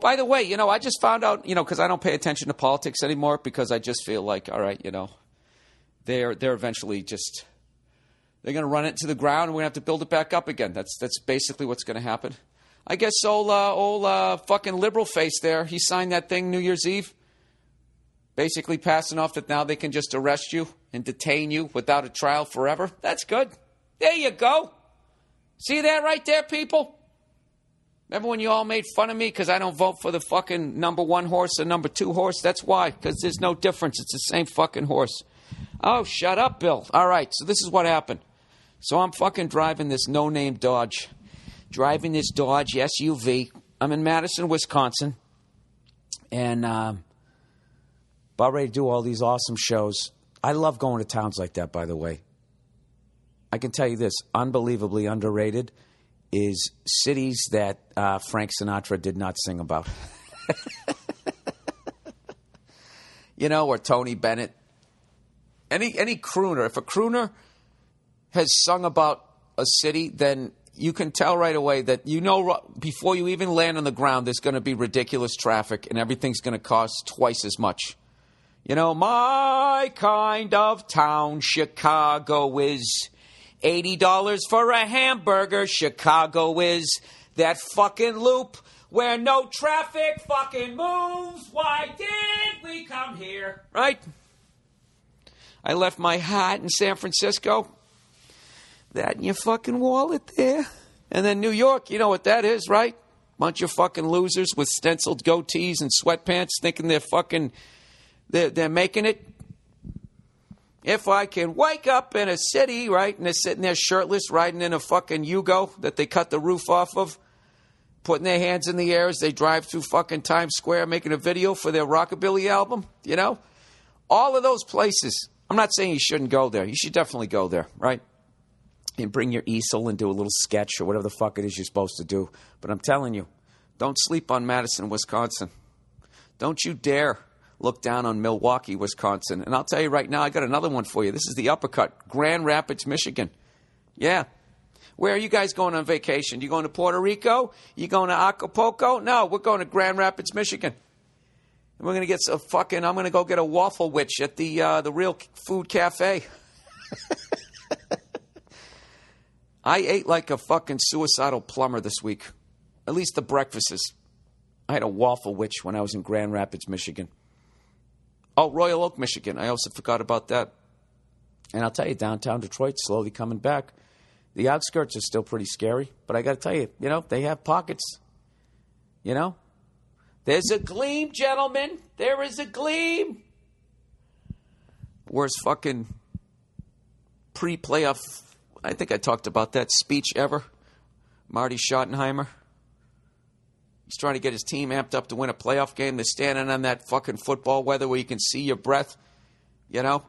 by the way, you know, I just found out, you know, because I don't pay attention to politics anymore because I just feel like, all right, you know, they're eventually just, they're going to run it to the ground and we're going to have to build it back up again. That's basically what's going to happen. I guess old fucking liberal face there, he signed that thing New Year's Eve, basically passing off that now they can just arrest you and detain you without a trial forever. That's good. There you go. See that right there, people? Remember when you all made fun of me because I don't vote for the fucking number one horse or number two horse? That's why, because there's no difference. It's the same fucking horse. Oh, shut up, Bill. All right, so this is what happened. So I'm fucking driving this no-name Dodge. Driving this Dodge SUV. I'm in Madison, Wisconsin. And about ready to do all these awesome shows. I love going to towns like that, by the way. I can tell you this, unbelievably underrated is cities that Frank Sinatra did not sing about. You know, or Tony Bennett. Any crooner. If a crooner has sung about a city, then you can tell right away that, you know, before you even land on the ground, there's going to be ridiculous traffic and everything's going to cost twice as much. You know, my kind of town, Chicago is... $80 for a hamburger, Chicago is that fucking loop where no traffic fucking moves. Why did we come here? Right? I left my hat in San Francisco. That in your fucking wallet there. And then New York, you know what that is, right? Bunch of fucking losers with stenciled goatees and sweatpants thinking they're fucking, they're making it. If I can wake up in a city, right, and they're sitting there shirtless, riding in a fucking Yugo that they cut the roof off of, putting their hands in the air as they drive through fucking Times Square, making a video for their rockabilly album, you know? All of those places. I'm not saying you shouldn't go there. You should definitely go there, right? And bring your easel and do a little sketch or whatever the fuck it is you're supposed to do. But I'm telling you, don't sleep on Madison, Wisconsin. Don't you dare look down on Milwaukee, Wisconsin. And I'll tell you right now, I got another one for you. This is the uppercut, Grand Rapids, Michigan. Yeah. Where are you guys going on vacation? You going to Puerto Rico? You going to Acapulco? No, we're going to Grand Rapids, Michigan. And we're going to get some fucking, I'm going to go get a waffle witch at the Real Food Cafe. I ate like a fucking suicidal plumber this week. At least the breakfasts. I had a waffle witch when I was in Grand Rapids, Michigan. Oh, Royal Oak, Michigan. I also forgot about that. And I'll tell you, downtown Detroit's slowly coming back. The outskirts are still pretty scary. But I got to tell you, you know, they have pockets. You know? There's a gleam, gentlemen. There is a gleam. Worst fucking pre-playoff, I think I talked about that, speech ever. Marty Schottenheimer. He's trying to get his team amped up to win a playoff game. They're standing on that fucking football weather where you can see your breath, you know?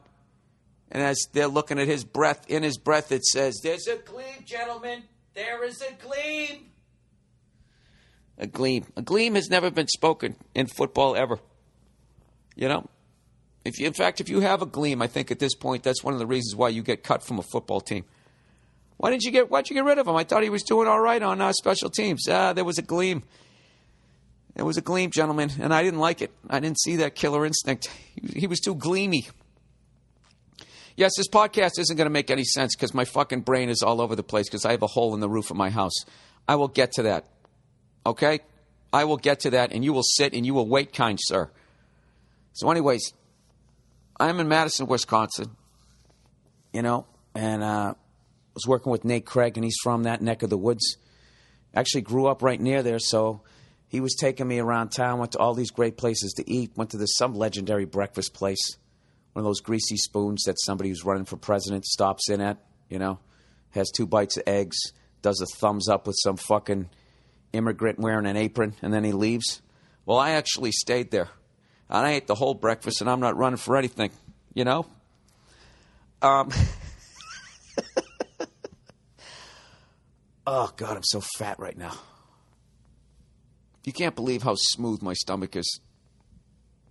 And as they're looking at his breath, in his breath it says, there's a gleam, gentlemen. There is a gleam. A gleam. A gleam has never been spoken in football ever. You know? In fact, if you have a gleam, I think at this point that's one of the reasons why you get cut from a football team. Why'd you get rid of him? I thought he was doing all right on our special teams. There was a gleam. It was a gleam, gentlemen, and I didn't like it. I didn't see that killer instinct. He was too gleamy. Yes, this podcast isn't going to make any sense because my fucking brain is all over the place because I have a hole in the roof of my house. I will get to that, okay? I will get to that, and you will sit and you will wait, kind sir. So anyways, I'm in Madison, Wisconsin, you know, and I was working with Nate Craig, and he's from that neck of the woods. Actually grew up right near there, so... He was taking me around town, went to all these great places to eat, went to some legendary breakfast place, one of those greasy spoons that somebody who's running for president stops in at, you know, has 2 bites of eggs, does a thumbs up with some fucking immigrant wearing an apron, and then he leaves. Well, I actually stayed there, and I ate the whole breakfast, and I'm not running for anything, you know? Oh, God, I'm so fat right now. You can't believe how smooth my stomach is.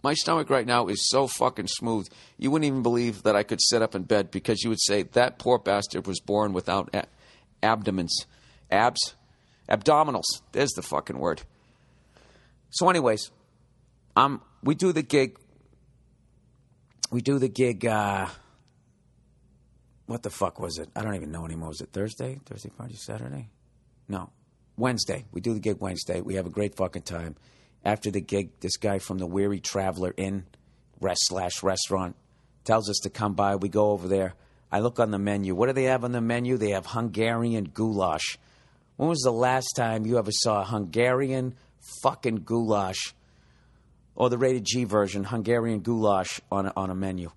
My stomach right now is so fucking smooth. You wouldn't even believe that I could sit up in bed because you would say that poor bastard was born without abdominals. There's the fucking word. So anyways, we do the gig. What the fuck was it? I don't even know anymore. Was it Thursday? Thursday, Friday, Saturday? No. Wednesday. We do the gig Wednesday. We have a great fucking time. After the gig, this guy from the Weary Traveler Inn /restaurant tells us to come by. We go over there. I look on the menu. What do they have on the menu? They have Hungarian goulash. When was the last time you ever saw Hungarian fucking goulash or the rated G version, Hungarian goulash on a menu?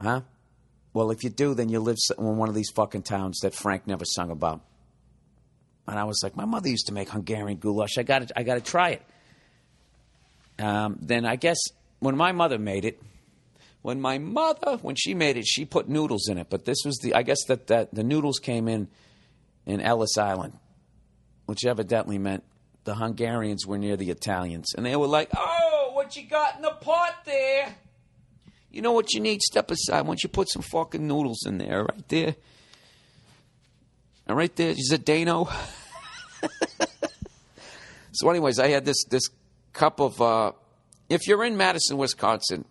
Huh? Well, if you do, then you live in one of these fucking towns that Frank never sung about. And I was like, my mother used to make Hungarian goulash. I gotta try it. Then I guess when she made it, she put noodles in it. But this was I guess that the noodles came in Ellis Island, which evidently meant the Hungarians were near the Italians. And they were like, oh, what you got in the pot there? You know what you need? Step aside. Why don't you put some fucking noodles in there right there? And right there is a Dano. So anyways, I had this cup of, if you're in Madison, Wisconsin,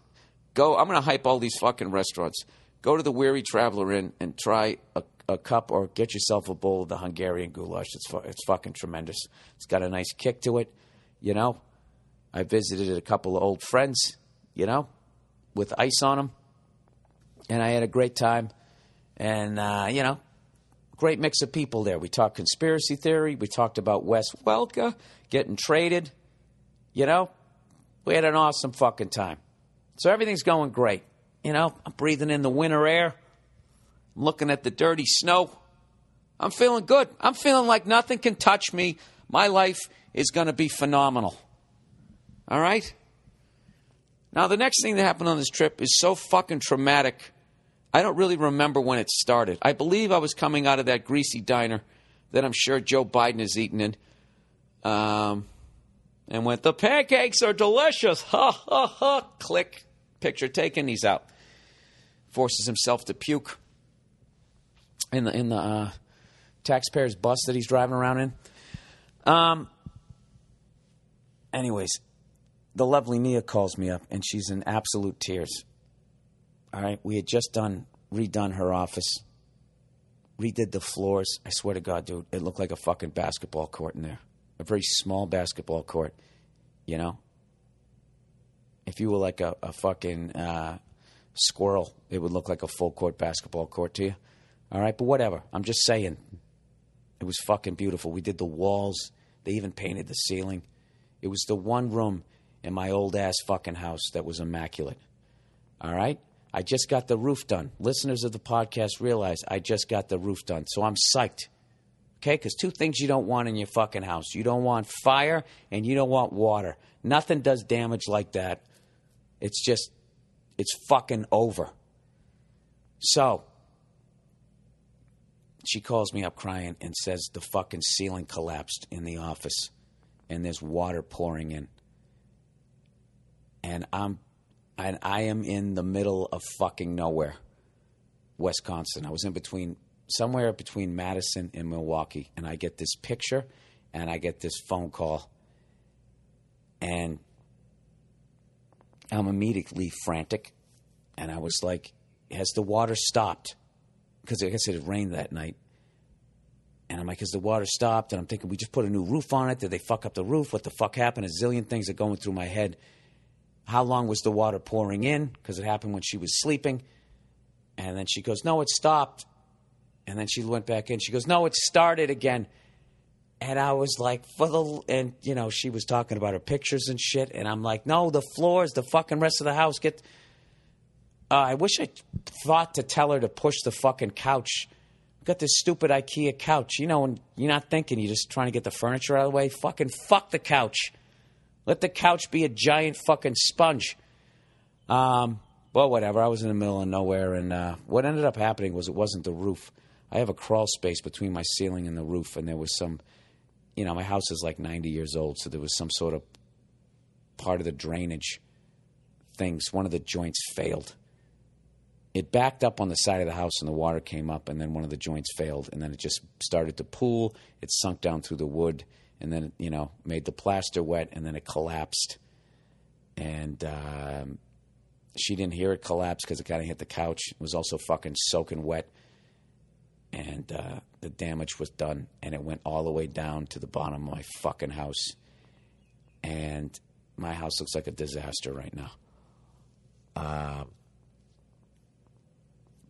I'm going to hype all these fucking restaurants. Go to the Weary Traveler Inn and try a cup or get yourself a bowl of the Hungarian goulash. It's fucking tremendous. It's got a nice kick to it. You know, I visited a couple of old friends, you know, with ice on them. And I had a great time. And, you know, great mix of people there. We talked conspiracy theory. We talked about Wes Welker getting traded. You know, we had an awesome fucking time. So everything's going great. You know, I'm breathing in the winter air. I'm looking at the dirty snow. I'm feeling good. I'm feeling like nothing can touch me. My life is going to be phenomenal. All right? Now, the next thing that happened on this trip is so fucking traumatic. I don't really remember when it started. I believe I was coming out of that greasy diner that I'm sure Joe Biden is eating in. And went, the pancakes are delicious. Ha, ha, ha. Click. Picture taken. He's out. Forces himself to puke in the taxpayer's bus that he's driving around in. Anyways, the lovely Nia calls me up, and she's in absolute tears. All right? We had just redone her office. Redid the floors. I swear to God, dude, it looked like a fucking basketball court in there. A very small basketball court, you know? If you were like a fucking squirrel, it would look like a full-court basketball court to you. All right? But whatever. I'm just saying. It was fucking beautiful. We did the walls. They even painted the ceiling. It was the one room in my old-ass fucking house that was immaculate. All right? I just got the roof done. Listeners of the podcast realize I just got the roof done. So I'm psyched. Okay, because two things you don't want in your fucking house. You don't want fire and you don't want water. Nothing does damage like that. It's just, it's fucking over. So, she calls me up crying and says the fucking ceiling collapsed in the office. And there's water pouring in. And I am in the middle of fucking nowhere. Wisconsin. I was in between... somewhere between Madison and Milwaukee, and I get this picture, and I get this phone call, and I'm immediately frantic, and I was like, has the water stopped? Because I guess it had rained that night, and I'm like, has the water stopped? And I'm thinking, we just put a new roof on it. Did they fuck up the roof? What the fuck happened? A zillion things are going through my head. How long was the water pouring in? Because it happened when she was sleeping, and then she goes, no, it stopped. And then she went back in. She goes, no, it started again. And I was like, and, you know, she was talking about her pictures and shit. And I'm like, no, the floors, the fucking rest of the house. I wish I thought to tell her to push the fucking couch. I've got this stupid IKEA couch, you know, and you're not thinking. You're just trying to get the furniture out of the way. Fucking fuck the couch. Let the couch be a giant fucking sponge. Well, whatever. I was in the middle of nowhere. And what ended up happening was it wasn't the roof. I have a crawl space between my ceiling and the roof, and there was some you know, my house is like 90 years old, so there was some sort of part of the drainage things. One of the joints failed. It backed up on the side of the house and the water came up, and then one of the joints failed, and then it just started to pool. It sunk down through the wood, and then, you know, made the plaster wet, and then it collapsed. And she didn't hear it collapse because it kind of hit the couch. It was also fucking soaking wet. And the damage was done, and it went all the way down to the bottom of my fucking house. And my house looks like a disaster right now.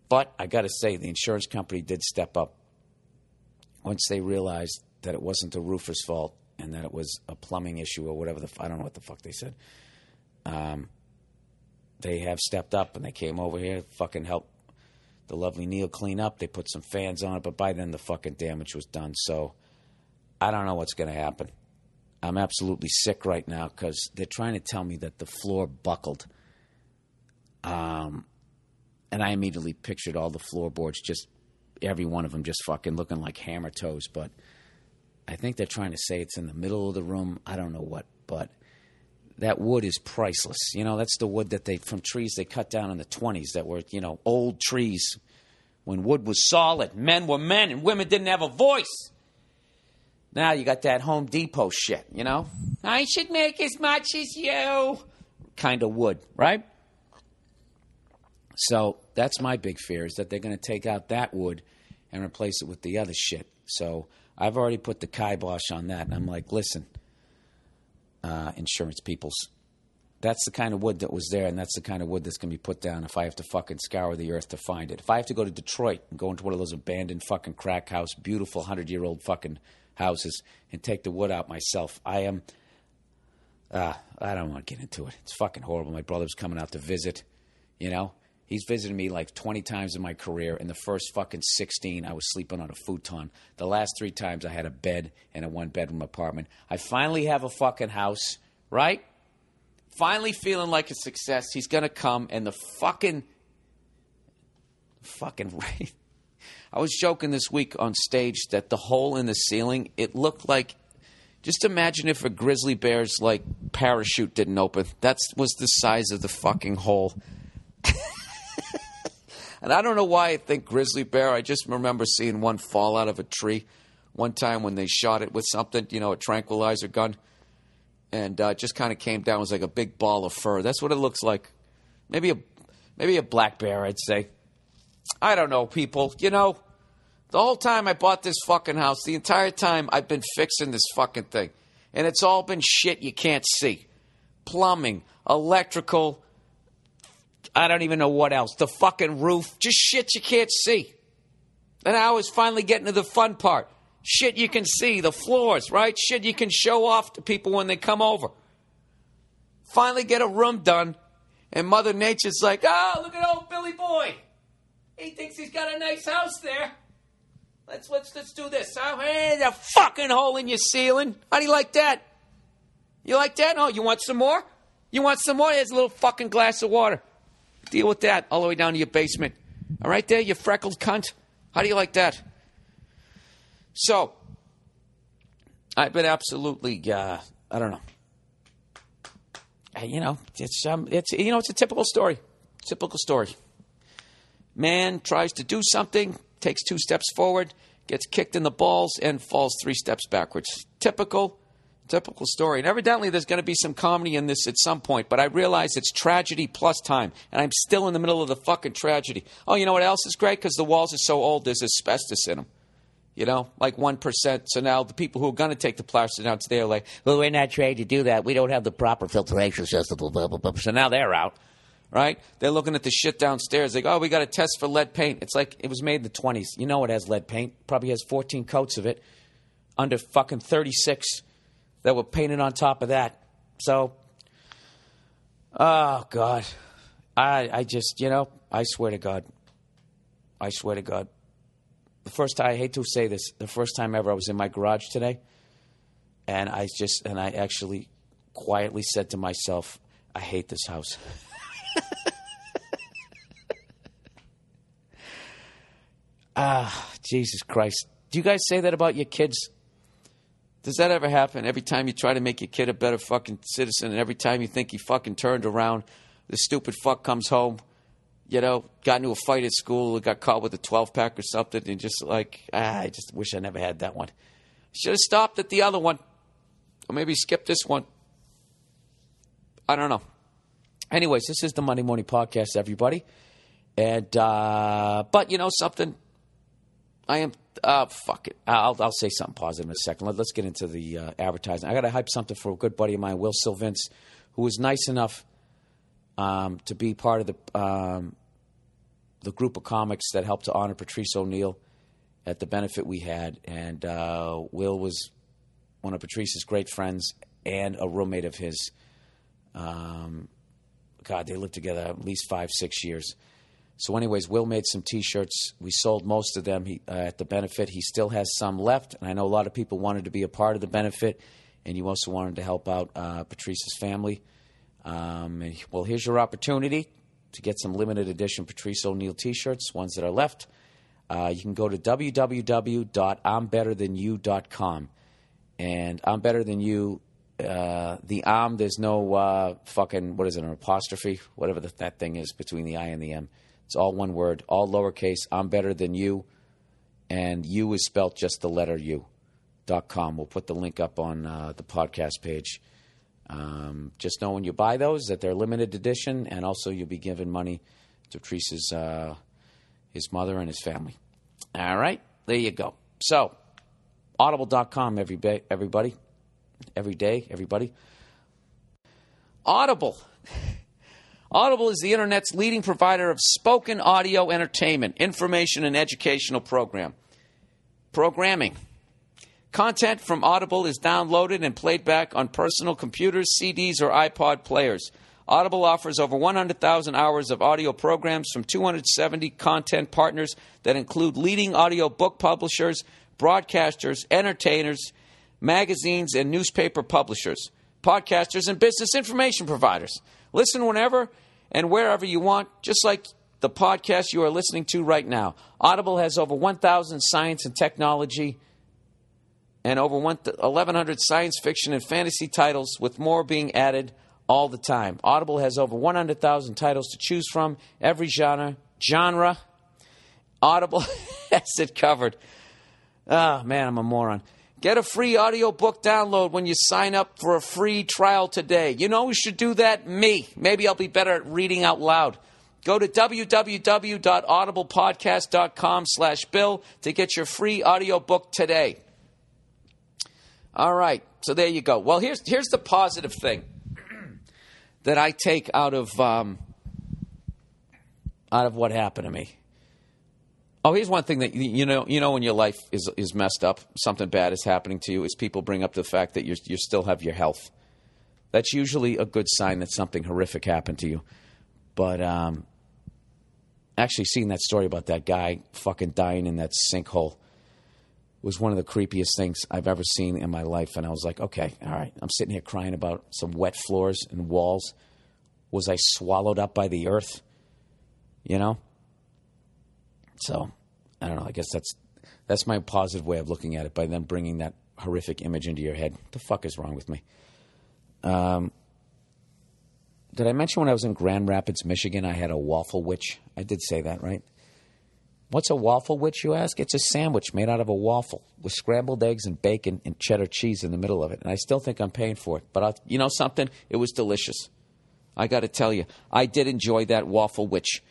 But I got to say, the insurance company did step up once they realized that it wasn't the roofer's fault and that it was a plumbing issue or whatever. I don't know what the fuck they said. They have stepped up, and they came over here, fucking helped the lovely Neil clean up. They put some fans on it, but by then the fucking damage was done. So I don't know what's going to happen. I'm absolutely sick right now because they're trying to tell me that the floor buckled. And I immediately pictured all the floorboards, just every one of them just fucking looking like hammer toes. But I think they're trying to say it's in the middle of the room. I don't know what, but that wood is priceless. You know, that's the wood that they, from trees they cut down in the 20s that were, you know, old trees. When wood was solid, men were men and women didn't have a voice. Now you got that Home Depot shit, you know? I should make as much as you. Kind of wood, right? So that's my big fear, is that they're going to take out that wood and replace it with the other shit. So I've already put the kibosh on that. And I'm like, listen, insurance peoples, that's the kind of wood that was there, and that's the kind of wood that's going to be put down if I have to fucking scour the earth to find it. If I have to go to Detroit and go into one of those abandoned fucking crack house, beautiful 100-year-old fucking houses, and take the wood out myself, I am I don't want to get into it. It's fucking horrible. My brother's coming out to visit, you know. He's visited me like 20 times in my career. In the first fucking 16, I was sleeping on a futon. The last 3 times, I had a bed in a one-bedroom apartment. I finally have a fucking house, right? Finally feeling like a success. He's going to come, and the fucking I was joking this week on stage that the hole in the ceiling, it looked like, just imagine if a grizzly bear's, like, parachute didn't open. That was the size of the fucking hole. And I don't know why I think grizzly bear. I just remember seeing one fall out of a tree one time when they shot it with something, you know, a tranquilizer gun. And it just kind of came down. It was like a big ball of fur. That's what it looks like. Maybe a black bear, I'd say. I don't know, people. You know, the whole time I bought this fucking house, the entire time I've been fixing this fucking thing. And it's all been shit you can't see. Plumbing, electrical, I don't even know what else. The fucking roof. Just shit you can't see. And I was finally getting to the fun part. Shit you can see. The floors, right? Shit you can show off to people when they come over. Finally get a room done. And Mother Nature's like, oh, look at old Billy Boy. He thinks he's got a nice house there. Let's do this. Oh, hey, the fucking hole in your ceiling. How do you like that? You like that? Oh, you want some more? You want some more? Here's a little fucking glass of water. Deal with that all the way down to your basement. All right there, you freckled cunt. How do you like that? So, I've been absolutely, I don't know. You know, it's a typical story. Typical story. Man tries to do something, takes 2 steps forward, gets kicked in the balls, and falls 3 steps backwards. Typical story. And evidently there's going to be some comedy in this at some point, but I realize it's tragedy plus time, and I'm still in the middle of the fucking tragedy. Oh, you know what else is great? Because the walls are so old, there's asbestos in them. You know, like 1%. So now the people who are going to take the plaster down today are like, well, we're not trained to do that. We don't have the proper filtration system. So now they're out, right? They're looking at the shit downstairs. They go, oh, we got to test for lead paint. It's like it was made in the 20s. You know it has lead paint. Probably has 14 coats of it under fucking 36 that were painted on top of that. So, oh, God. I just, you know, I swear to God. The first time, I hate to say this, the first time ever I was in my garage today, and I actually quietly said to myself, I hate this house. Jesus Christ. Do you guys say that about your kids? Does that ever happen? Every time you try to make your kid a better fucking citizen, and every time you think he fucking turned around, the stupid fuck comes home, you know, got into a fight at school, got caught with a 12-pack or something, and just like, I just wish I never had that one. Should have stopped at the other one. Or maybe skip this one. I don't know. Anyways, this is the Monday Morning Podcast, everybody. And, but you know something? I am, fuck it. I'll say something positive in a second. Let's get into the advertising. I got to hype something for a good buddy of mine, Will Silvince, who was nice enough to be part of the group of comics that helped to honor Patrice O'Neill at the benefit we had. And Will was one of Patrice's great friends and a roommate of his. God, they lived together at least 5-6 years. So anyways, Will made some T-shirts. We sold most of them at the benefit. He still has some left, and I know a lot of people wanted to be a part of the benefit, and you also wanted to help out Patrice's family. Well, here's your opportunity to get some limited edition Patrice O'Neill T-shirts, ones that are left. You can go to www.imbetterthanyou.com. And I'm better than you. The I'm, there's no fucking, what is it, an apostrophe? Whatever that thing is between the I and the M. It's all one word, all lowercase. I'm better than you. And you is spelt just the letter U.com. We'll put the link up on the podcast page. Just know when you buy those that they're limited edition. And also you'll be giving money to Patrice's, his mother and his family. All right. There you go. So audible.com, everybody. Every day, everybody. Audible. Audible is the internet's leading provider of spoken audio entertainment, information, and educational programming. Content from Audible is downloaded and played back on personal computers, CDs, or iPod players. Audible offers over 100,000 hours of audio programs from 270 content partners that include leading audio book publishers, broadcasters, entertainers, magazines, and newspaper publishers, podcasters, and business information providers. Listen whenever and wherever you want, just like the podcast you are listening to right now. Audible has over 1,000 science and technology and over 1,100 science fiction and fantasy titles, with more being added all the time. Audible has over 100,000 titles to choose from, every genre. Audible has it covered. Oh, man, I'm a moron. Get a free audiobook download when you sign up for a free trial today. You know who should do that? Me. Maybe I'll be better at reading out loud. Go to www.audiblepodcast.com/bill to get your free audiobook today. All right. So there you go. Well, here's the positive thing that I take out of what happened to me. Oh, here's one thing that, you know when your life is messed up, something bad is happening to you, is people bring up the fact that you still have your health. That's usually a good sign that something horrific happened to you. But actually seeing that story about that guy fucking dying in that sinkhole was one of the creepiest things I've ever seen in my life. And I was like, okay, all right, I'm sitting here crying about some wet floors and walls. Was I swallowed up by the earth? You know? So, I don't know. I guess that's my positive way of looking at it, by then bringing that horrific image into your head. What the fuck is wrong with me? Did I mention when I was in Grand Rapids, Michigan, I had a waffle witch? I did say that, right? What's a waffle witch, you ask? It's a sandwich made out of a waffle with scrambled eggs and bacon and cheddar cheese in the middle of it. And I still think I'm paying for it. But you know something? It was delicious. I got to tell you, I did enjoy that waffle witch.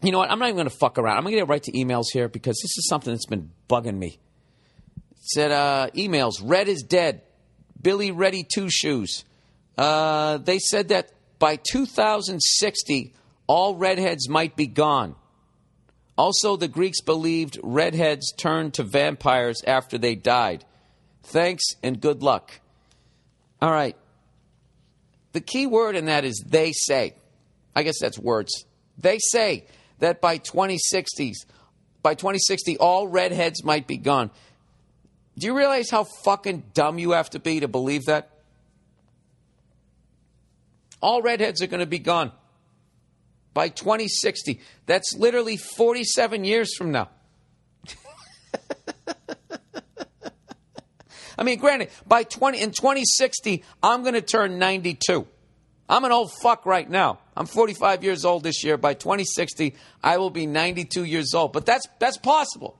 You know what? I'm not even going to fuck around. I'm going to get right to emails here because this is something that's been bugging me. It said, emails, Red is dead. Billy Reddy Two Shoes. They said that by 2060, all redheads might be gone. Also, the Greeks believed redheads turned to vampires after they died. Thanks and good luck. All right. The key word in that is they say. I guess that's words. They say that by 2060, all redheads might be gone. Do you realize how fucking dumb you have to be to believe that? All redheads are going to be gone by 2060. That's literally 47 years from now. I mean, granted, by 2060, I'm going to turn 92. I'm an old fuck right now. I'm 45 years old this year. By 2060, I will be 92 years old. But that's possible.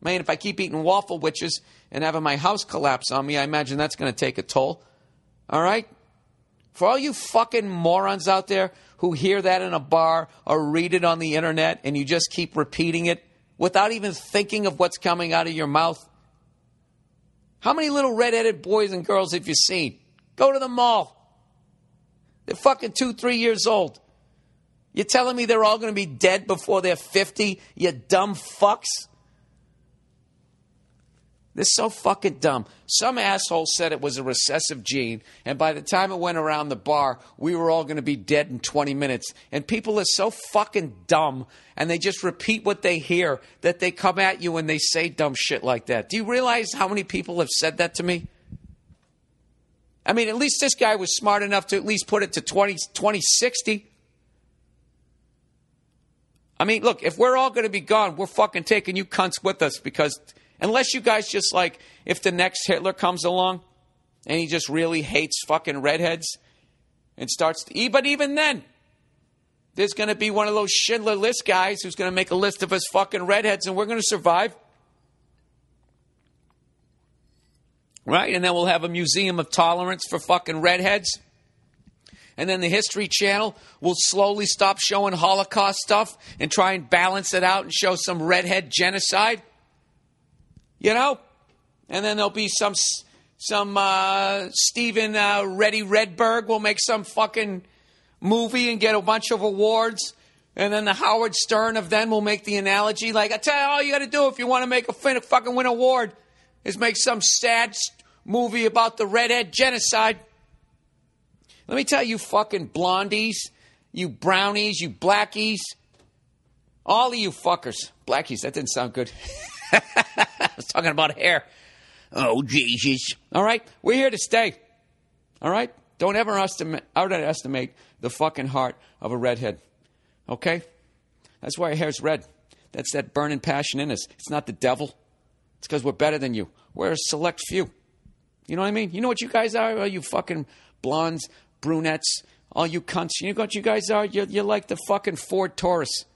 Man, if I keep eating waffle witches and having my house collapse on me, I imagine that's going to take a toll. All right? For all you fucking morons out there who hear that in a bar or read it on the internet and you just keep repeating it without even thinking of what's coming out of your mouth. How many little red-headed boys and girls have you seen? Go to the mall. They're fucking 2-3 years old. You're telling me they're all going to be dead before they're 50, you dumb fucks? They're so fucking dumb. Some asshole said it was a recessive gene, and by the time it went around the bar, we were all going to be dead in 20 minutes. And people are so fucking dumb, and they just repeat what they hear, that they come at you and they say dumb shit like that. Do you realize how many people have said that to me? I mean, at least this guy was smart enough to at least put it to 2060. I mean, look, if we're all going to be gone, we're fucking taking you cunts with us because... Unless you guys just like, if the next Hitler comes along and he just really hates fucking redheads and starts to... But even then, there's going to be one of those Schindler List guys who's going to make a list of us fucking redheads and we're going to survive. Right? And then we'll have a museum of tolerance for fucking redheads. And then the History Channel will slowly stop showing Holocaust stuff and try and balance it out and show some redhead genocide. You know, and then there'll be some Steven Reddy Redberg will make some fucking movie and get a bunch of awards. And then the Howard Stern of then will make the analogy like, I tell you, all you got to do if you want to make a fucking win award is make some sad movie about the redhead genocide. Let me tell you fucking blondies, you brownies, you blackies, all of you fuckers. Blackies, that didn't sound good. I was talking about hair. Oh, Jesus. All right? We're here to stay. All right? Don't ever underestimate the fucking heart of a redhead. Okay? That's why our hair's red. That's that burning passion in us. It's not the devil. It's because we're better than you. We're a select few. You know what I mean? You know what you guys are? All you fucking blondes, brunettes, all you cunts. You know what you guys are? You're like the fucking Ford Taurus.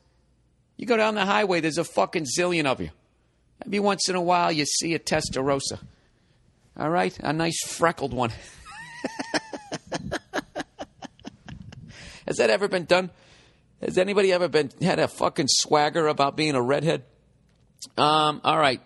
You go down the highway, there's a fucking zillion of you. Maybe once in a while you see a Testarossa. All right? A nice freckled one. Has that ever been done? Has anybody ever had a fucking swagger about being a redhead? All right.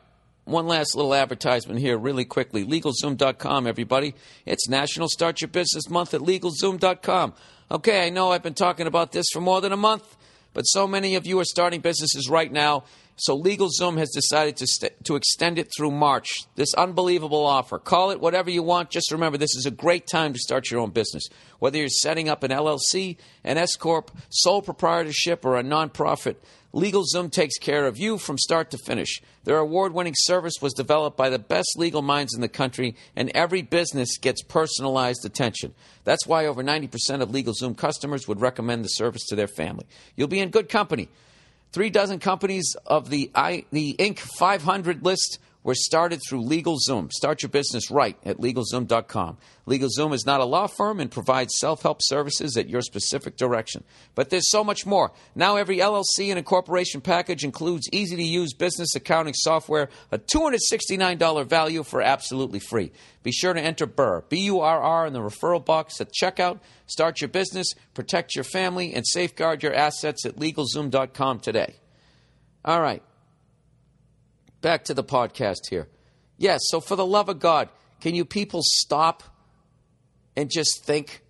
One last little advertisement here really quickly. LegalZoom.com, everybody. It's National Start Your Business Month at LegalZoom.com. Okay, I know I've been talking about this for more than a month, but so many of you are starting businesses right now. So LegalZoom has decided to extend it through March. This unbelievable offer. Call it whatever you want. Just remember, this is a great time to start your own business. Whether you're setting up an LLC, an S-Corp, sole proprietorship, or a nonprofit, LegalZoom takes care of you from start to finish. Their award-winning service was developed by the best legal minds in the country, and every business gets personalized attention. That's why over 90% of LegalZoom customers would recommend the service to their family. You'll be in good company. 36 companies of the Inc. 500 list were started through LegalZoom. Start your business right at LegalZoom.com. LegalZoom is not a law firm and provides self-help services at your specific direction. But there's so much more. Now every LLC and incorporation package includes easy-to-use business accounting software, a $269 value for absolutely free. Be sure to enter Burr, B-U-R-R, in the referral box at checkout. Start your business, protect your family, and safeguard your assets at LegalZoom.com today. All right. Back to the podcast here. Yes, so for the love of God, can you people stop and just think?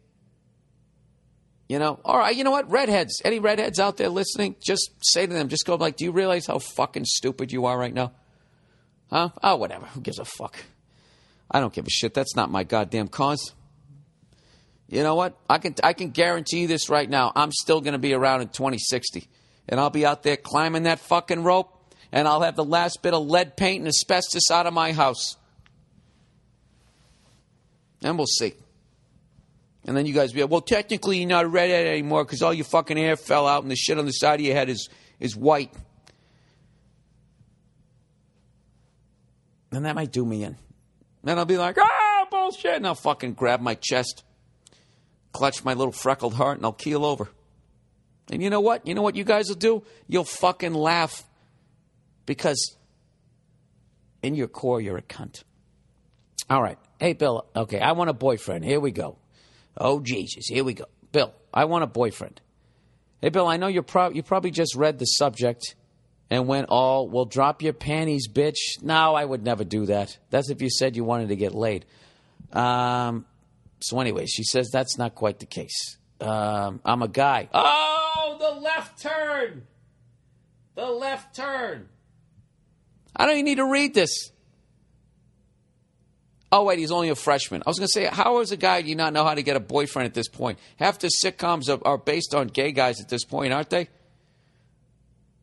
You know, all right, you know what? Redheads, any redheads out there listening, just say to them, just go like, do you realize how fucking stupid you are right now? Huh? Oh, whatever. Who gives a fuck? I don't give a shit. That's not my goddamn cause. You know what? I can guarantee you this right now. I'm still going to be around in 2060, and I'll be out there climbing that fucking rope. And I'll have the last bit of lead paint and asbestos out of my house. And we'll see. And then you guys be like, well, technically you're not a redhead anymore because all your fucking hair fell out and the shit on the side of your head is white. And that might do me in. Then I'll be like, ah, bullshit. And I'll fucking grab my chest, clutch my little freckled heart, and I'll keel over. And you know what? You know what you guys will do? You'll fucking laugh because in your core, you're a cunt. All right. Hey, Bill. Okay, I want a boyfriend. Here we go. Oh, Jesus. Here we go. Bill, I want a boyfriend. Hey, Bill, I know you probably just read the subject and went, oh, well, drop your panties, bitch. No, I would never do that. That's if you said you wanted to get laid. So anyway, she says that's not quite the case. I'm a guy. Oh, the left turn. The left turn. I don't even need to read this. Oh, wait, he's only a freshman. I was going to say, how is a guy do you not know how to get a boyfriend at this point? Half the sitcoms are based on gay guys at this point, aren't they?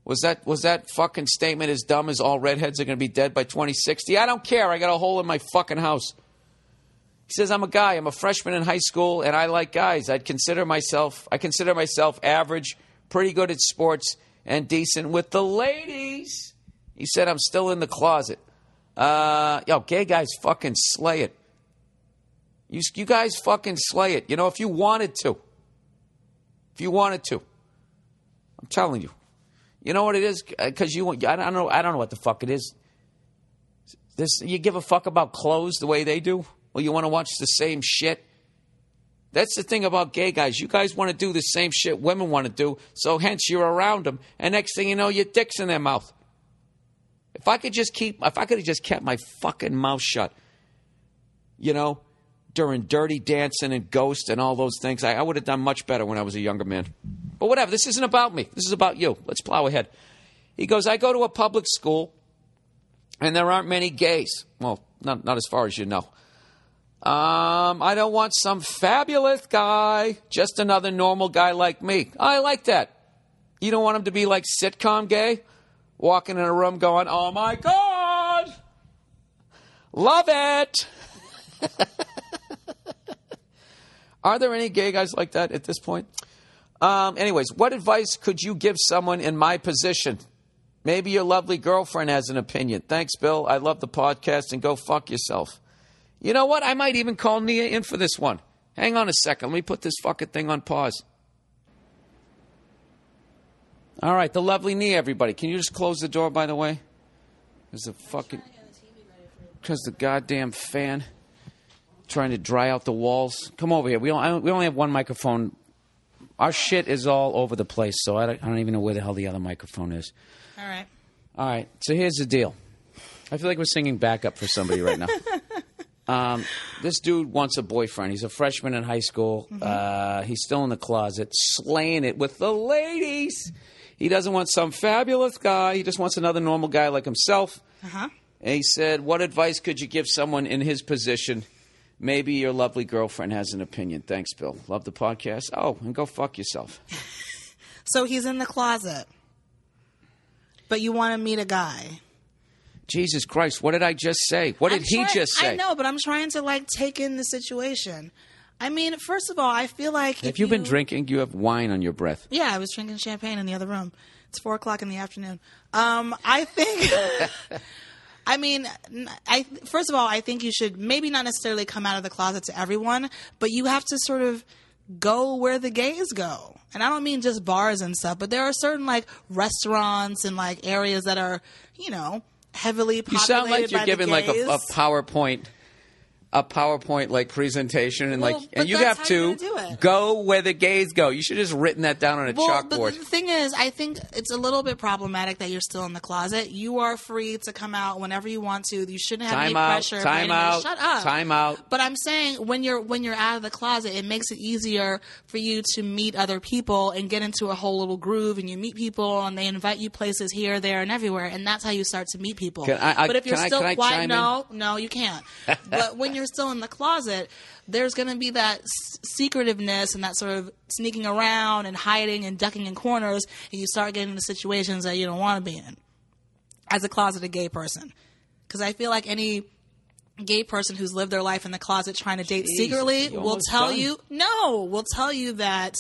Was that fucking statement as dumb as all redheads are going to be dead by 2060? I don't care. I got a hole in my fucking house. He says, I'm a guy. I'm a freshman in high school, and I like guys. I consider myself average, pretty good at sports, and decent with the ladies. He said, I'm still in the closet. Yo, gay guys fucking slay it. You guys fucking slay it. You know, if you wanted to, I'm telling you. You know what it is? Because I don't know what the fuck it is. This, you give a fuck about clothes the way they do? Well, you want to watch the same shit? That's the thing about gay guys. You guys want to do the same shit women want to do, so hence you're around them. And next thing you know, your dick's in their mouth. If I could have just kept my fucking mouth shut, you know, during Dirty Dancing and Ghost and all those things, I would have done much better when I was a younger man. But whatever, this isn't about me. This is about you. Let's plow ahead. He goes, I go to a public school, and there aren't many gays. Well, not as far as you know. I don't want some fabulous guy, just another normal guy like me. I like that. You don't want him to be like sitcom gay? Walking in a room going, oh, my God, love it. Are there any gay guys like that at this point? Anyways, what advice could you give someone in my position? Maybe your lovely girlfriend has an opinion. Thanks, Bill. I love the podcast, and go fuck yourself. You know what? I might even call Nia in for this one. Hang on a second. Let me put this fucking thing on pause. All right, the lovely Nia, everybody. Can you just close the door, by the way? There's a fucking... Because the goddamn fan trying to dry out the walls. Come over here. We only have one microphone. Our shit is all over the place, so I don't even know where the hell the other microphone is. All right. All right, so here's the deal. I feel like we're singing backup for somebody right now. This dude wants a boyfriend. He's a freshman in high school. Mm-hmm. He's still in the closet, slaying it with the ladies. He doesn't want some fabulous guy. He just wants another normal guy like himself. Uh-huh. And he said, what advice could you give someone in his position? Maybe your lovely girlfriend has an opinion. Thanks, Bill. Love the podcast. Oh, and go fuck yourself. So he's in the closet. But you want to meet a guy. Jesus Christ, what did I just say? What did he just say? I know, but I'm trying to, like, take in the situation. I mean, first of all, I feel like... If you've been drinking, you have wine on your breath. Yeah, I was drinking champagne in the other room. It's 4 o'clock in the afternoon. I think... I mean, first of all, I think you should maybe not necessarily come out of the closet to everyone, but you have to sort of go where the gays go. And I don't mean just bars and stuff, but there are certain, like, restaurants and, like, areas that are, you know, heavily populated by the gays. You sound like you're giving, like, a PowerPoint... a PowerPoint like presentation and like, well, and you have to go where the gays go. You should have just written that down on a chalkboard. But the thing is, I think it's a little bit problematic that you're still in the closet. You are free to come out whenever you want to. You shouldn't have any pressure. Shut up. Time out. But I'm saying when you're out of the closet, it makes it easier for you to meet other people and get into a whole little groove, and you meet people and they invite you places here, there, and everywhere, and that's how you start to meet people. But if you're still quiet, no, you can't. But when you're still in the closet, there's going to be that secretiveness and that sort of sneaking around and hiding and ducking in corners, and you start getting into situations that you don't want to be in as a closeted gay person. Because I feel like any gay person who's lived their life in the closet trying to date secretly will tell you that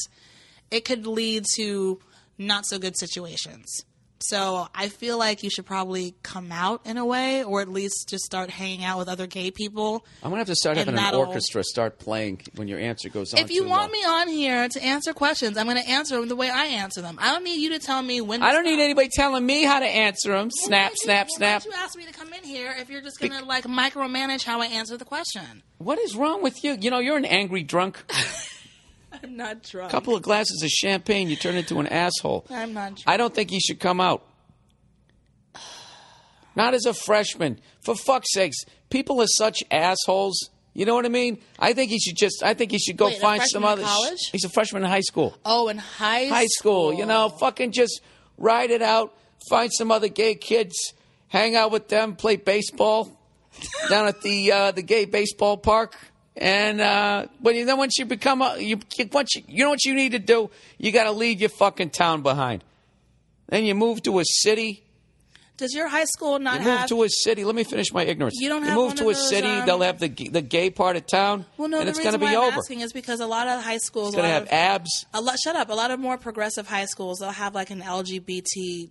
it could lead to not so good situations. So I feel like you should probably come out in a way, or at least just start hanging out with other gay people. I'm going to have to start having an orchestra start playing when your answer goes on. If you want me on here to answer questions, I'm going to answer them the way I answer them. I don't need you to tell me when to stop. Need anybody telling me how to answer them. Snap. Why don't you ask me to come in here if you're just going to like micromanage how I answer the question? What is wrong with you? You know, you're an angry drunk. I'm not drunk. A couple of glasses of champagne, you turn into an asshole. I'm not drunk. I don't think he should come out. Not as a freshman. For fuck's sakes, people are such assholes. You know what I mean? I think he should just, go find some other. He's a freshman in high school. Oh, in high school. High school, you know, fucking just ride it out, find some other gay kids, hang out with them, play baseball down at the gay baseball park. And then once you become you know what you need to do? You got to leave your fucking town behind. Then you move to a city. Does your high school not have... You move to a city. Let me finish my ignorance. You don't have one of those... You move to a city, they'll have the gay part of town, and it's going to be over. Well, no, the reason why I'm asking is because a lot of high schools... It's going to have abs. Shut up. A lot of more progressive high schools, they'll have like an LGBT,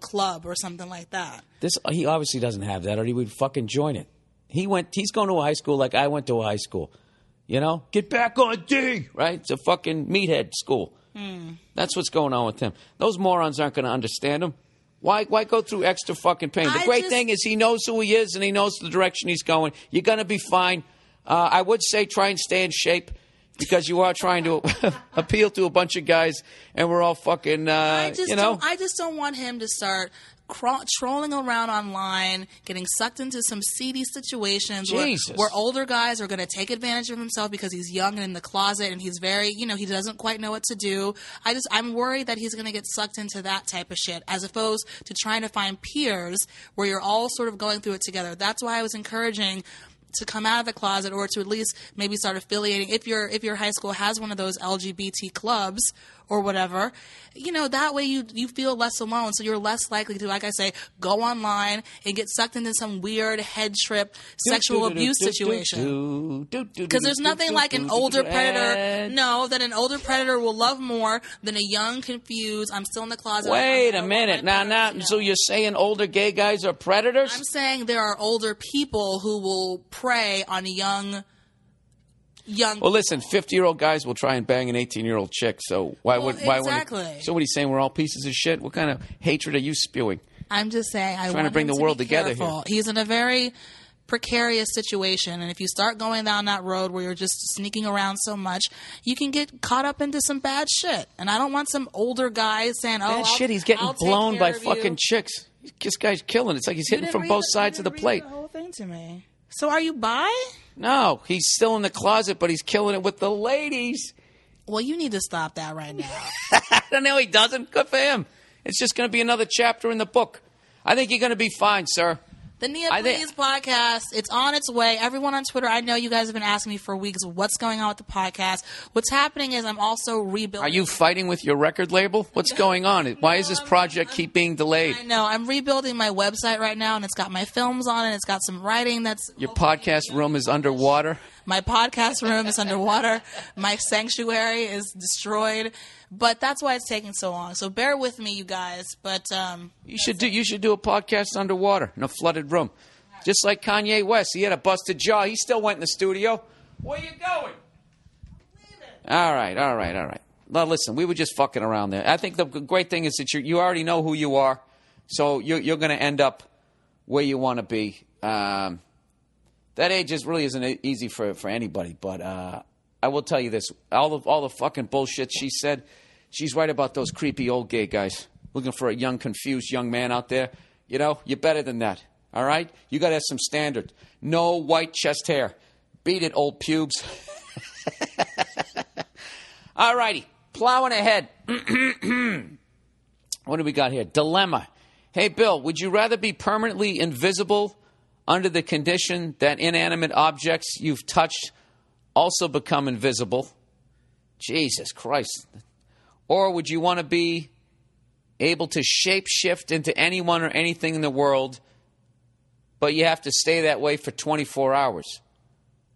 club or something like that. He obviously doesn't have that, or he would fucking join it. He's going to a high school like I went to a high school. You know? Get back on D! Right? It's a fucking meathead school. Mm. That's what's going on with him. Those morons aren't going to understand him. Why go through extra fucking pain? The great thing is he knows who he is and he knows the direction he's going. You're going to be fine. I would say try and stay in shape because you are trying to appeal to a bunch of guys and we're all fucking, I just don't want him to start... trolling around online, getting sucked into some seedy situations where older guys are going to take advantage of himself because he's young and in the closet and he's very, he doesn't quite know what to do. I'm worried that he's going to get sucked into that type of shit as opposed to trying to find peers where you're all sort of going through it together. That's why I was encouraging to come out of the closet or to at least maybe start affiliating. If your high school has one of those LGBT clubs or whatever, that way you feel less alone. So you're less likely to, like I say, go online and get sucked into some weird head trip sexual abuse situation. Because there's nothing like an older predator. No, that an older predator will love more than a young, confused, I'm still in the closet. Wait a minute. Now, so you're saying older gay guys are predators? I'm saying there are older people who will prey on young people. Well, listen, 50-year-old guys will try and bang an 18-year-old chick, so why wouldn't... So what are you saying? We're all pieces of shit? What kind of hatred are you spewing? I'm just saying I want trying to bring the world together here. He's in a very precarious situation, and if you start going down that road where you're just sneaking around so much, you can get caught up into some bad shit. And I don't want some older guy saying, he's getting blown by fucking chicks. This guy's killing. It's like he's hitting from both sides of the plate. The whole thing to me. So are you bi? No, he's still in the closet, but he's killing it with the ladies. Well, you need to stop that right now. No, he doesn't. Good for him. It's just going to be another chapter in the book. I think you're going to be fine, sir. The Nia Please podcast, it's on its way. Everyone on Twitter, I know you guys have been asking me for weeks what's going on with the podcast. What's happening is I'm also rebuilding. Are you fighting with your record label? What's going on? Why is this project keep being delayed? I know. I'm rebuilding my website right now, and it's got my films on it. It's got some writing that's... Your podcast room is underwater. My podcast room is underwater. My sanctuary is destroyed. But that's why it's taking so long. So bear with me, you guys. But you should do a podcast underwater in a flooded room, just like Kanye West. He had a busted jaw. He still went in the studio. Where you going? All right. Now listen, we were just fucking around there. I think the great thing is that you already know who you are, so you're going to end up where you want to be. That age really isn't easy for anybody, but. I will tell you this. All the fucking bullshit she said, she's right about those creepy old gay guys looking for a young, confused young man out there. You know, you're better than that, all right? You got to have some standard. No white chest hair. Beat it, old pubes. All righty. Plowing ahead. What do we got here? Dilemma. Hey, Bill, would you rather be permanently invisible under the condition that inanimate objects you've touched also become invisible? Jesus Christ. Or would you want to be able to shape-shift into anyone or anything in the world, but you have to stay that way for 24 hours?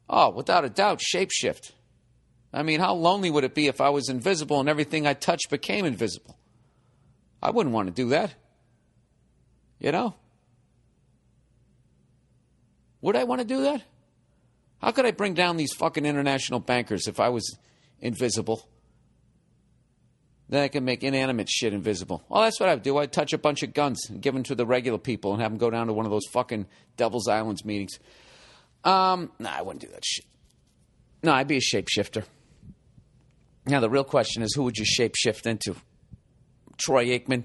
Oh, without a doubt, shape-shift. I mean, how lonely would it be if I was invisible and everything I touched became invisible? I wouldn't want to do that. You know? Would I want to do that? How could I bring down these fucking international bankers if I was invisible? Then I can make inanimate shit invisible. Oh, that's what I would do. I'd touch a bunch of guns and give them to the regular people and have them go down to one of those fucking Devil's Islands meetings. No, I wouldn't do that shit. No, I'd be a shapeshifter. Now, the real question is, who would you shapeshift into? Troy Aikman?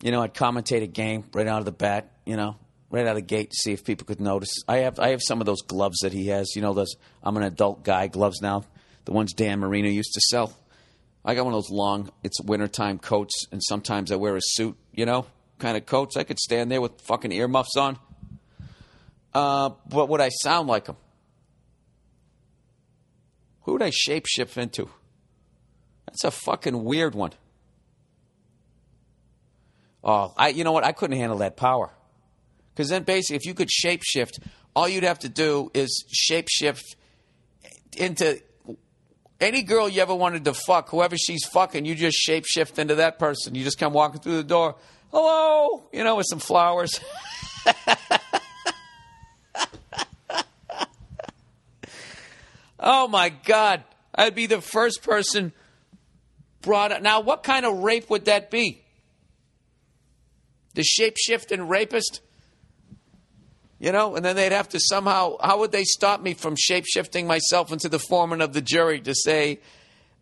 You know, I'd commentate a game right out of the bat, you know, right out of the gate to see if people could notice. I have some of those gloves that he has. You know, those I'm an adult guy gloves now, the ones Dan Marino used to sell. I got one of those long, it's wintertime coats, and sometimes I wear a suit, you know, kind of coats. I could stand there with fucking earmuffs on. But would I sound like him? Who would I shapeshift into? That's a fucking weird one. Oh, you know what? I couldn't handle that power. Because then basically, if you could shapeshift, all you'd have to do is shapeshift into... any girl you ever wanted to fuck, whoever she's fucking, you just shapeshift into that person. You just come walking through the door, hello, you know, with some flowers. Oh, my God. I'd be the first person brought up. Now, what kind of rape would that be? The shapeshifting rapist? You know, and then they'd have to somehow, how would they stop me from shape-shifting myself into the foreman of the jury to say,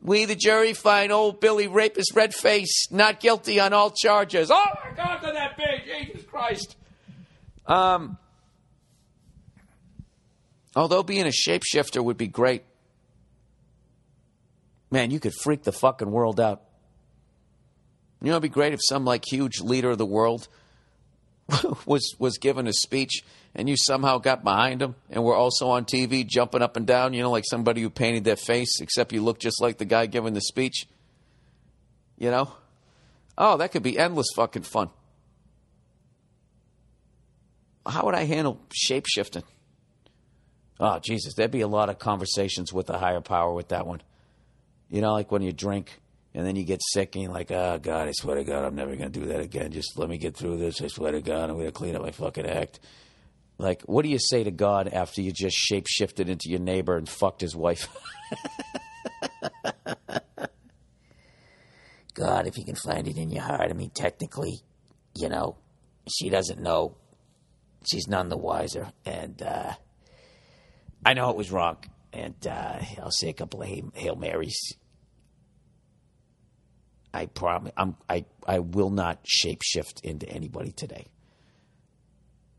we, the jury, find old Billy Rapist Redface not guilty on all charges. Oh, my God, to that bitch, Jesus Christ. Although being a shapeshifter would be great. Man, you could freak the fucking world out. You know, it'd be great if some, like, huge leader of the world was given a speech and you somehow got behind him and were also on TV jumping up and down, you know, like somebody who painted their face, except you look just like the guy giving the speech, you know? Oh, that could be endless fucking fun. How would I handle shape-shifting? Oh, Jesus, there'd be a lot of conversations with the higher power with that one. You know, like when you drink and then you get sick and you're like, oh, God, I swear to God, I'm never going to do that again. Just let me get through this. I swear to God, I'm going to clean up my fucking act. Like, what do you say to God after you just shape-shifted into your neighbor and fucked his wife? God, if you can find it in your heart, I mean, technically, you know, she doesn't know. She's none the wiser. And I know it was wrong. And I'll say a couple of Hail Marys. I promise I will not shapeshift into anybody today.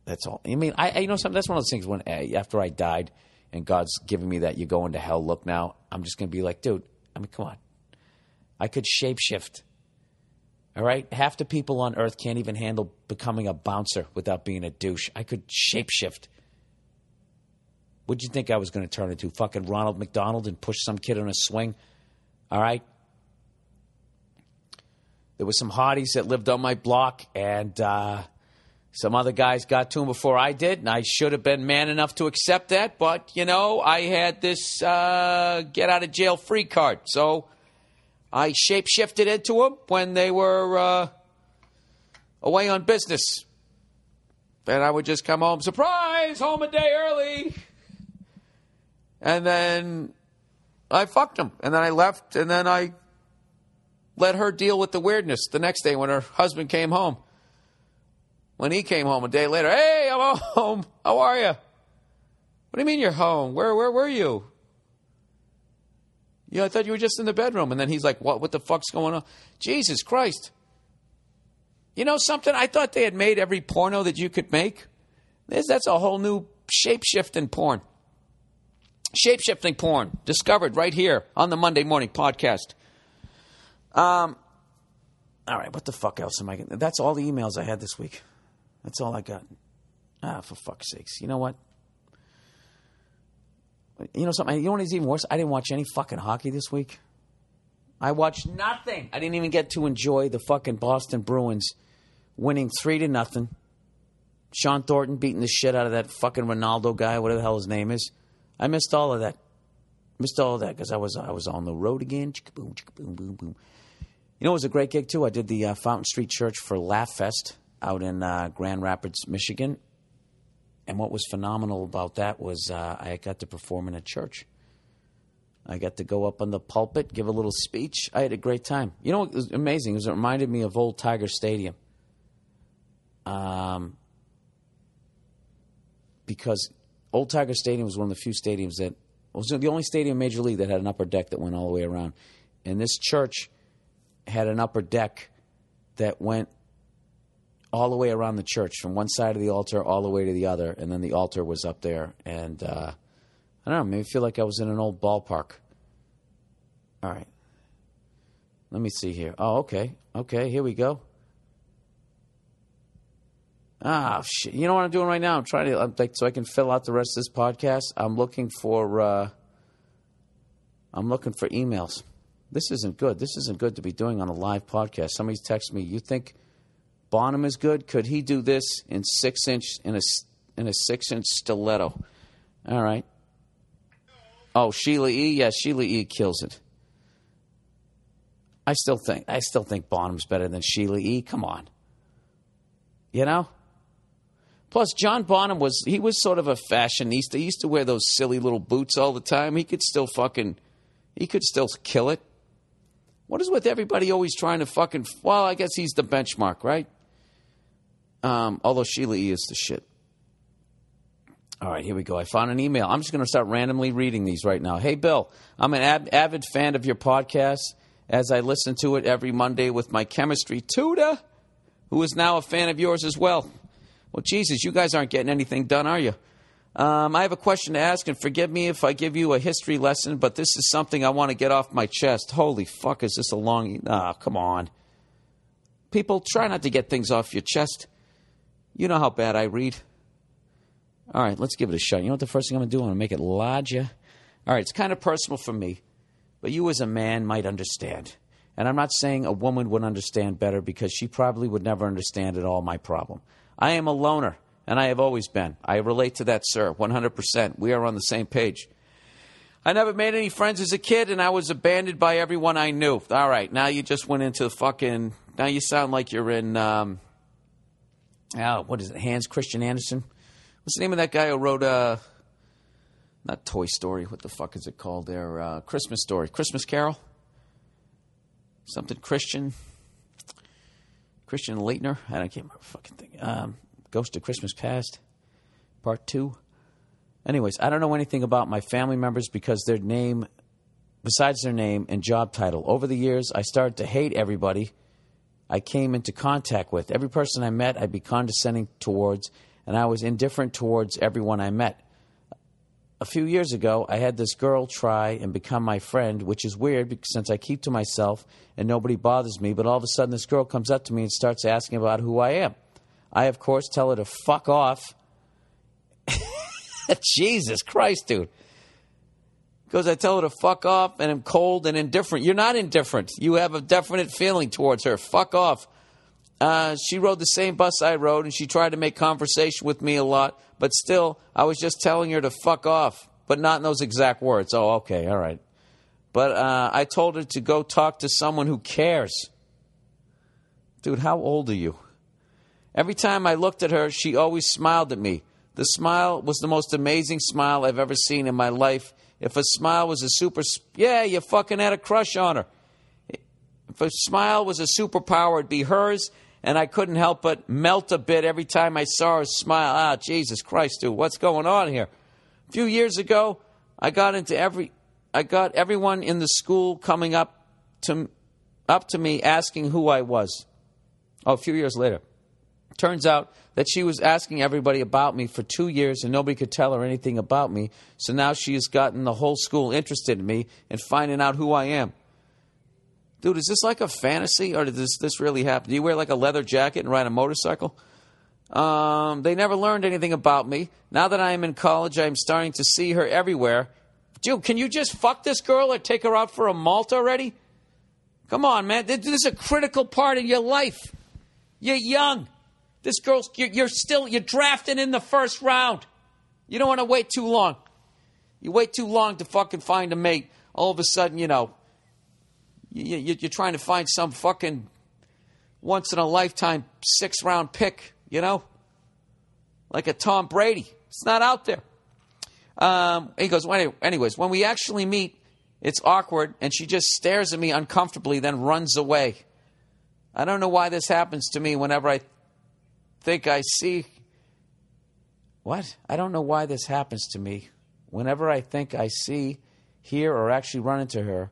That's all. I mean, I you know something. That's one of those things when after I died and God's giving me that you're going to hell look now, I'm just going to be like, dude, I mean, come on. I could shapeshift. All right? Half the people on earth can't even handle becoming a bouncer without being a douche. I could shapeshift. What'd you think I was going to turn into? Fucking Ronald McDonald and push some kid on a swing? All right? There were some hotties that lived on my block, and some other guys got to them before I did, and I should have been man enough to accept that. But, you know, I had this get-out-of-jail-free card, so I shape-shifted into them when they were away on business. Then I would just come home, surprise, home a day early. And then I fucked them, and then I left, and then I... let her deal with the weirdness the next day when her husband came home. When he came home a day later, hey, I'm home. How are you? What do you mean you're home? Where were you? Yeah, I thought you were just in the bedroom. And then he's like, what the fuck's going on? Jesus Christ. You know something? I thought they had made every porno that you could make. That's a whole new shape-shifting porn. Shape-shifting porn discovered right here on the Monday Morning Podcast. All right, what the fuck else am I getting? That's all the emails I had this week. That's all I got. Ah, for fuck's sakes. You know what? You know something? You know what is even worse? I didn't watch any fucking hockey this week. I watched nothing. I didn't even get to enjoy the fucking Boston Bruins winning 3-0. Sean Thornton beating the shit out of that fucking Ronaldo guy, whatever the hell his name is. I missed all of that. Missed all that because I was on the road again. Chicka-boom, chicka-boom, boom, boom. You know, it was a great gig, too. I did the Fountain Street Church for Laugh Fest. out in Grand Rapids, Michigan. And what was phenomenal about that was I got to perform in a church. I got to go up on the pulpit, give a little speech. I had a great time. You know, it was amazing. It reminded me of old Tiger Stadium. Because old Tiger Stadium was one of the few stadiums that was the only stadium in Major League that had an upper deck that went all the way around. And this church had an upper deck that went all the way around the church, from one side of the altar all the way to the other. And then the altar was up there. And I don't know, maybe I feel like I was in an old ballpark. All right. Let me see here. Oh, okay. Okay, here we go. Ah, shit. You know what I'm doing right now? I'm trying to, so I can fill out the rest of this podcast. I'm looking for emails. This isn't good. This isn't good to be doing on a live podcast. Somebody texted me, you think Bonham is good? Could he do this in 6-inch, in a 6-inch stiletto? All right. Oh, Sheila E.? Yeah, Sheila E. kills it. I still think Bonham's better than Sheila E. Come on. You know? Plus, John Bonham was sort of a fashionista. He used to wear those silly little boots all the time. He could still kill it. What is with everybody always trying to well, I guess he's the benchmark, right? Although Sheila E. is the shit. All right, here we go. I found an email. I'm just going to start randomly reading these right now. Hey, Bill, I'm an avid fan of your podcast as I listen to it every Monday with my chemistry tutor, who is now a fan of yours as well. Well, Jesus, you guys aren't getting anything done, are you? I have a question to ask, and forgive me if I give you a history lesson, but this is something I want to get off my chest. Holy fuck, is this a long... Oh, come on. People, try not to get things off your chest. You know how bad I read. All right, let's give it a shot. You know what the first thing I'm going to do? I'm going to make it larger. All right, it's kind of personal for me, but you as a man might understand. And I'm not saying a woman would understand better, because she probably would never understand at all my problem. I am a loner, and I have always been. I relate to that, sir, 100%. We are on the same page. I never made any friends as a kid, and I was abandoned by everyone I knew. All right, now you just went into fucking... Now you sound like you're in... what is it, Hans Christian Andersen? What's the name of that guy who wrote, not Toy Story, what the fuck is it called there? Christmas Story, Christmas Carol? Something Christian Leitner? I can't remember the fucking thing. Ghost of Christmas Past, Part 2. Anyways, I don't know anything about my family members because their name, besides their name and job title. Over the years, I started to hate everybody I came into contact with. Every person I met, I'd be condescending towards, and I was indifferent towards everyone I met. A few years ago, I had this girl try and become my friend, which is weird because since I keep to myself and nobody bothers me, but all of a sudden this girl comes up to me and starts asking about who I am. I, of course, tell her to fuck off. Jesus Christ, dude. Because I tell her to fuck off and I'm cold and indifferent. You're not indifferent. You have a definite feeling towards her. Fuck off. She rode the same bus I rode, and she tried to make conversation with me a lot. But still, I was just telling her to fuck off, but not in those exact words. Oh, okay, all right. But I told her to go talk to someone who cares. Dude, how old are you? Every time I looked at her, she always smiled at me. The smile was the most amazing smile I've ever seen in my life. If a smile was a yeah, you fucking had a crush on her. If a smile was a superpower, it'd be hers. And I couldn't help but melt a bit every time I saw her smile. Ah, Jesus Christ, dude, what's going on here? A few years ago, I got everyone in the school coming up to me asking who I was. Oh, a few years later. Turns out that she was asking everybody about me for 2 years, and nobody could tell her anything about me. So now she has gotten the whole school interested in me and finding out who I am. Dude, is this like a fantasy, or did this really happen? Do you wear like a leather jacket and ride a motorcycle? They never learned anything about me. Now that I am in college, I am starting to see her everywhere. Dude, can you just fuck this girl or take her out for a malt already? Come on, man. This is a critical part of your life. You're young. This girl's... You're drafted in the first round. You don't want to wait too long. You wait too long to fucking find a mate. All of a sudden, you know... You're trying to find some fucking once-in-a-lifetime six-round pick, you know, like a Tom Brady. It's not out there. He goes, well, anyways, when we actually meet, it's awkward, and she just stares at me uncomfortably, then runs away. I don't know why this happens to me whenever I think I see... What? I don't know why this happens to me whenever I think I see, hear, or actually run into her.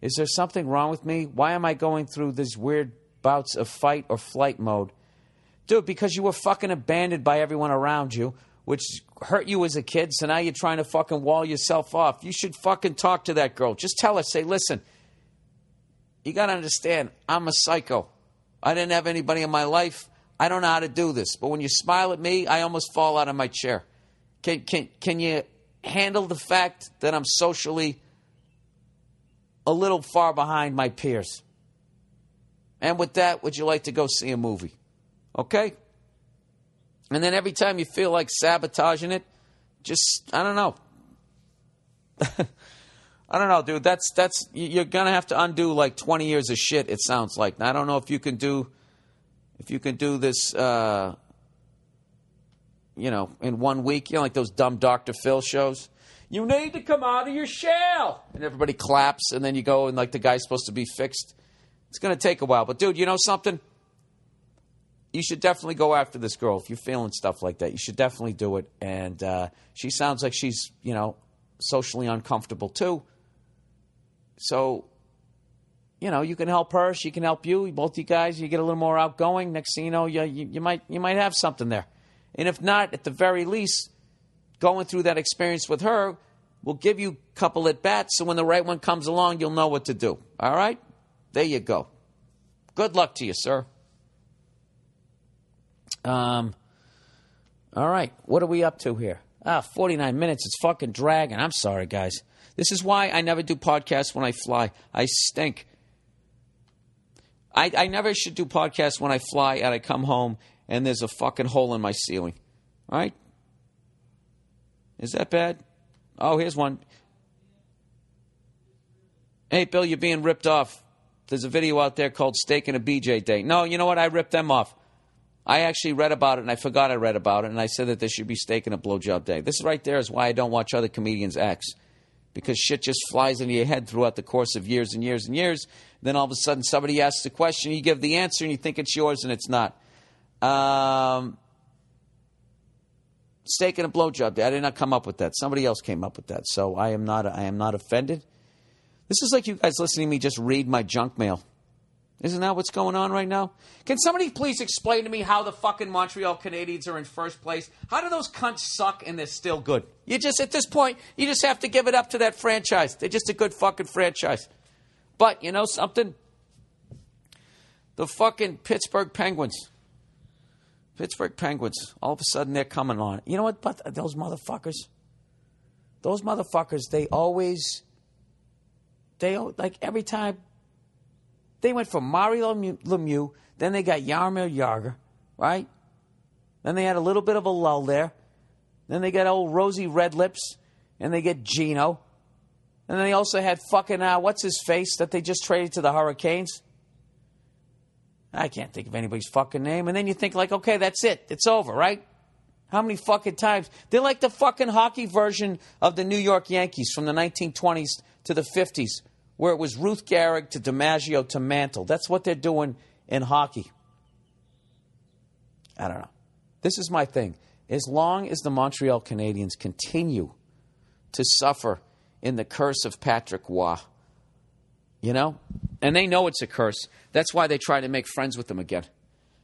Is there something wrong with me? Why am I going through these weird bouts of fight or flight mode? Dude, because you were fucking abandoned by everyone around you, which hurt you as a kid, so now you're trying to fucking wall yourself off. You should fucking talk to that girl. Just tell her, say, listen, you got to understand, I'm a psycho. I didn't have anybody in my life. I don't know how to do this, but when you smile at me, I almost fall out of my chair. Can you handle the fact that I'm socially a little far behind my peers? And with that, would you like to go see a movie? Okay? And then every time you feel like sabotaging it, just, I don't know. I don't know, dude. That's you're going to have to undo like 20 years of shit, it sounds like. Now, I don't know if you can do... If you can do this, you know, in 1 week, you know, like those dumb Dr. Phil shows. You need to come out of your shell. And everybody claps, and then you go, and, like, the guy's supposed to be fixed. It's going to take a while. But, dude, you know something? You should definitely go after this girl. If you're feeling stuff like that, you should definitely do it. And she sounds like she's, you know, socially uncomfortable, too. So... You know, you can help her. She can help you. Both you guys, you get a little more outgoing. Next thing you know, you might have something there. And if not, at the very least, going through that experience with her will give you a couple at bats. So when the right one comes along, you'll know what to do. All right? There you go. Good luck to you, sir. All right. What are we up to here? 49 minutes. It's fucking dragging. I'm sorry, guys. This is why I never do podcasts when I fly. I stink. I never should do podcasts when I fly and I come home and there's a fucking hole in my ceiling. All right? Is that bad? Oh, here's one. Hey, Bill, you're being ripped off. There's a video out there called Steak and a BJ Day. No, you know what? I ripped them off. I actually read about it and I forgot I read about it and I said that there should be Steak and a Blowjob Day. This right there is why I don't watch other comedians' acts. Because shit just flies into your head throughout the course of years and years and years. Then all of a sudden somebody asks the question, you give the answer, and you think it's yours, and it's not. Steak and a Blowjob Day. I did not come up with that. Somebody else came up with that. So I am not offended. This is like you guys listening to me just read my junk mail. Isn't that what's going on right now? Can somebody please explain to me how the fucking Montreal Canadiens are in first place? How do those cunts suck and they're still good? You just, at this point, you just have to give it up to that franchise. They're just a good fucking franchise. But, you know something? The fucking Pittsburgh Penguins, all of a sudden they're coming on. You know what? But those motherfuckers, they every time. They went from Mario Lemieux, then they got Jaromir Jagr, right? Then they had a little bit of a lull there. Then they got old Rosie Redlips, and they get Gino. And then they also had fucking, what's-his-face that they just traded to the Hurricanes? I can't think of anybody's fucking name. And then you think, like, okay, that's it. It's over, right? How many fucking times? They're like the fucking hockey version of the New York Yankees from the 1920s to the 50s. Where it was Ruth Gehrig to DiMaggio to Mantle. That's what they're doing in hockey. I don't know. This is my thing. As long as the Montreal Canadiens continue to suffer in the curse of Patrick Waugh, you know? And they know it's a curse. That's why they try to make friends with him again.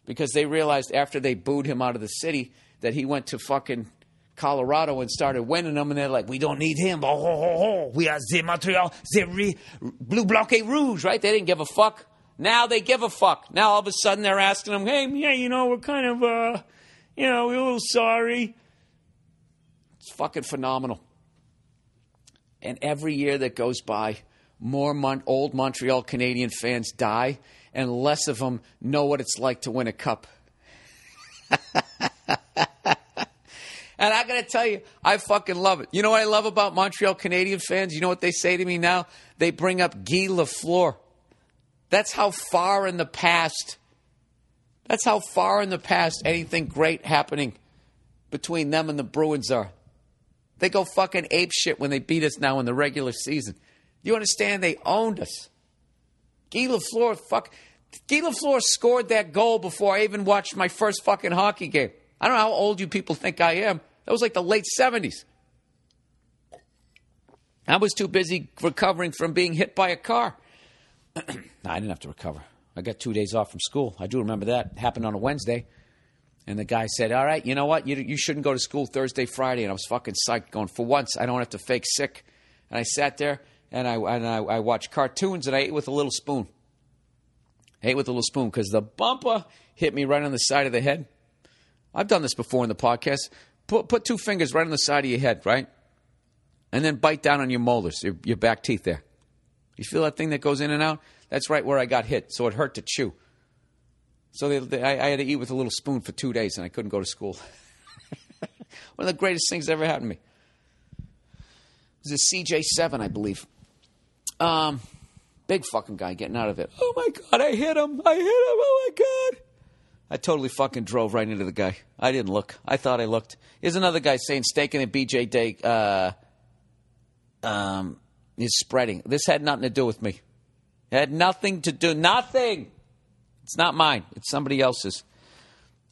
Because they realized after they booed him out of the city that he went to fucking... Colorado and started winning them, and they're like, we don't need him. Oh, ho, ho, ho. We are the Montreal, the Bleu Blanc et Rouge, right? They didn't give a fuck. Now they give a fuck. Now all of a sudden they're asking them, hey, yeah, you know, we're kind of, you know, we're a little sorry. It's fucking phenomenal. And every year that goes by, more old Montreal Canadian fans die, and less of them know what it's like to win a cup. And I got to tell you, I fucking love it. You know what I love about Montreal Canadiens fans? You know what they say to me now? They bring up Guy LaFleur. That's how far in the past That's how far in the past anything great happening between them and the Bruins are. They go fucking apeshit when they beat us now in the regular season. You understand? They owned us. Guy LaFleur scored that goal before I even watched my first fucking hockey game. I don't know how old you people think I am. That was like the late 70s. I was too busy recovering from being hit by a car. No, I didn't have to recover. I got 2 days off from school. I do remember that. It happened on a Wednesday. And the guy said, all right, you know what? You shouldn't go to school Thursday, Friday. And I was fucking psyched going, for once, I don't have to fake sick. And I sat there and I watched cartoons and I ate with a little spoon. I ate with a little spoon because the bumper hit me right on the side of the head. I've done this before in the podcast. Put two fingers right on the side of your head, right? And then bite down on your molars, your back teeth there. You feel that thing that goes in and out? That's right where I got hit, so it hurt to chew. So I had to eat with a little spoon for 2 days, and I couldn't go to school. One of the greatest things that ever happened to me. It was a CJ7, I believe. Big fucking guy getting out of it. Oh, my God, I hit him, oh, my God. I totally fucking drove right into the guy. I didn't look. I thought I looked. Here's another guy saying staking and BJ Day is spreading. This had nothing to do with me. It had nothing to do. Nothing. It's not mine. It's somebody else's.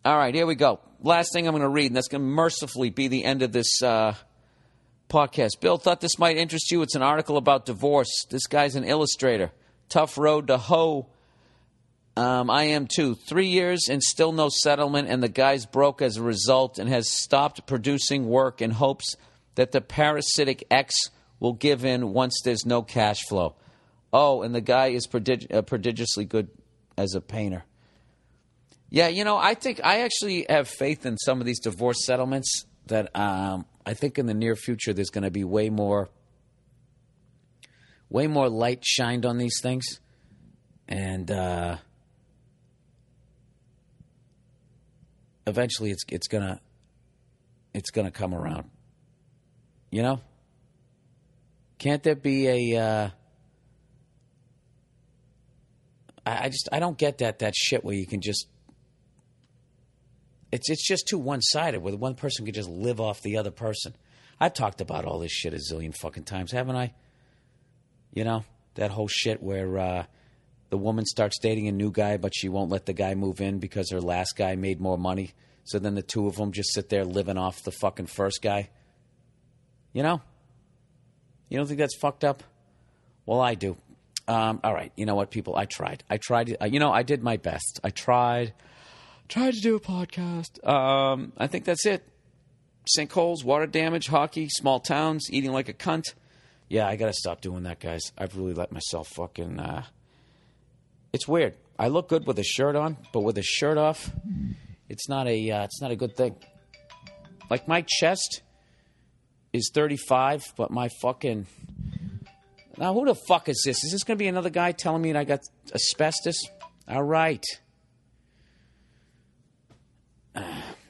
All right, here we go. Last thing I'm going to read, and that's going to mercifully be the end of this podcast. Bill thought this might interest you. It's an article about divorce. This guy's an illustrator. Tough road to hoe. I am too. 3 years and still no settlement, and the guy's broke as a result and has stopped producing work in hopes that the parasitic ex will give in once there's no cash flow. Oh, and the guy is prodigiously good as a painter. Yeah, you know, I think I actually have faith in some of these divorce settlements that I think in the near future there's going to be way more light shined on these things. And eventually it's gonna come around. You know? Can't there be a I don't get that shit where you can just it's just too one-sided where one person can just live off the other person. I've talked about all this shit a zillion fucking times, haven't I? You know, that whole shit where the woman starts dating a new guy, but she won't let the guy move in because her last guy made more money. So then the two of them just sit there living off the fucking first guy. You know? You don't think that's fucked up? Well, I do. All right. You know what, people? I tried. I did my best. I tried to do a podcast. I think that's it. Sinkholes, water damage, hockey, small towns, eating like a cunt. Yeah, I got to stop doing that, guys. I've really let myself fucking... It's weird. I look good with a shirt on, but with a shirt off, it's not a good thing. Like, my chest is 35, but my fucking... Now, who the fuck is this? Is this going to be another guy telling me that I got asbestos? All right.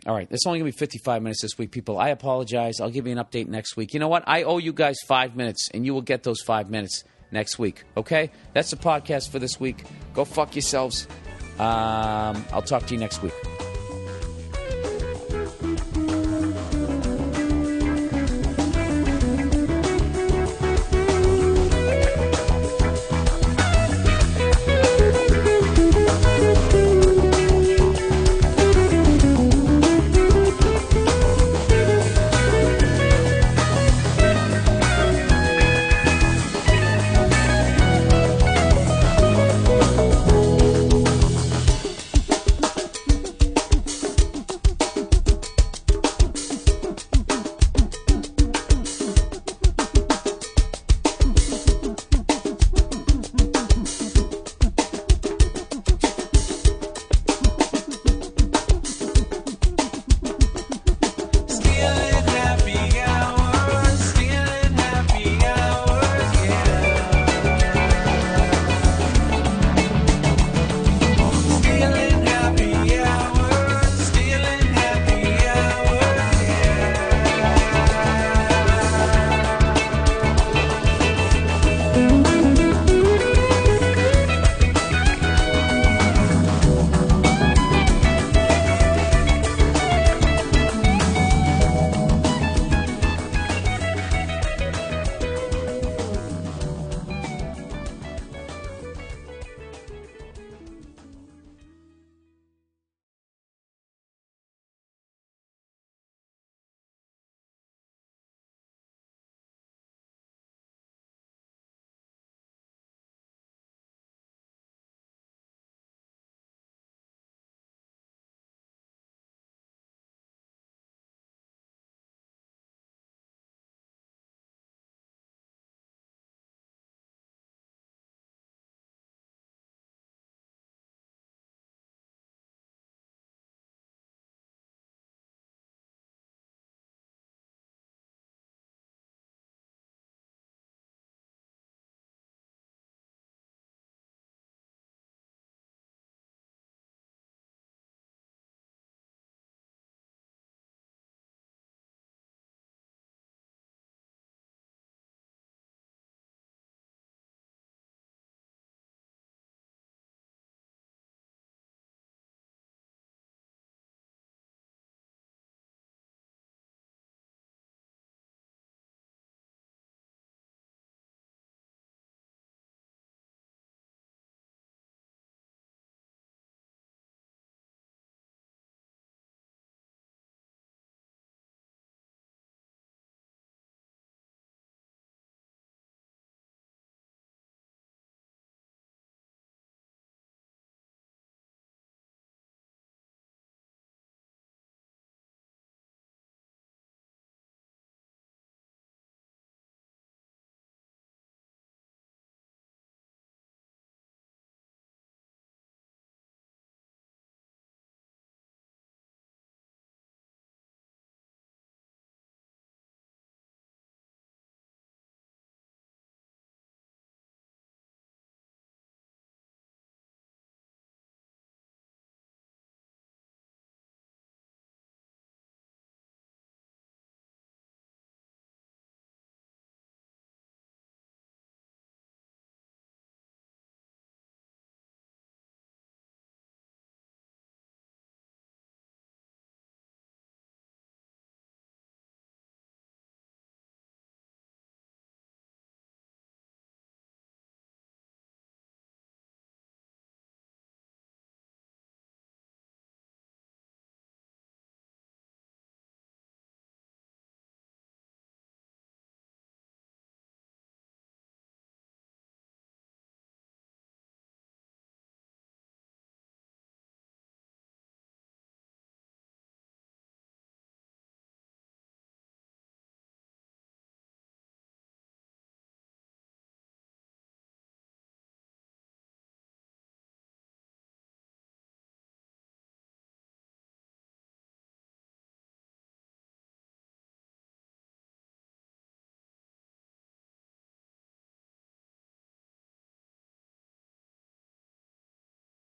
All right. That's only going to be 55 minutes this week, people. I apologize. I'll give you an update next week. You know what? I owe you guys 5 minutes, and you will get those 5 minutes next week. Okay? That's the podcast for this week. Go fuck yourselves. I'll talk to you next week.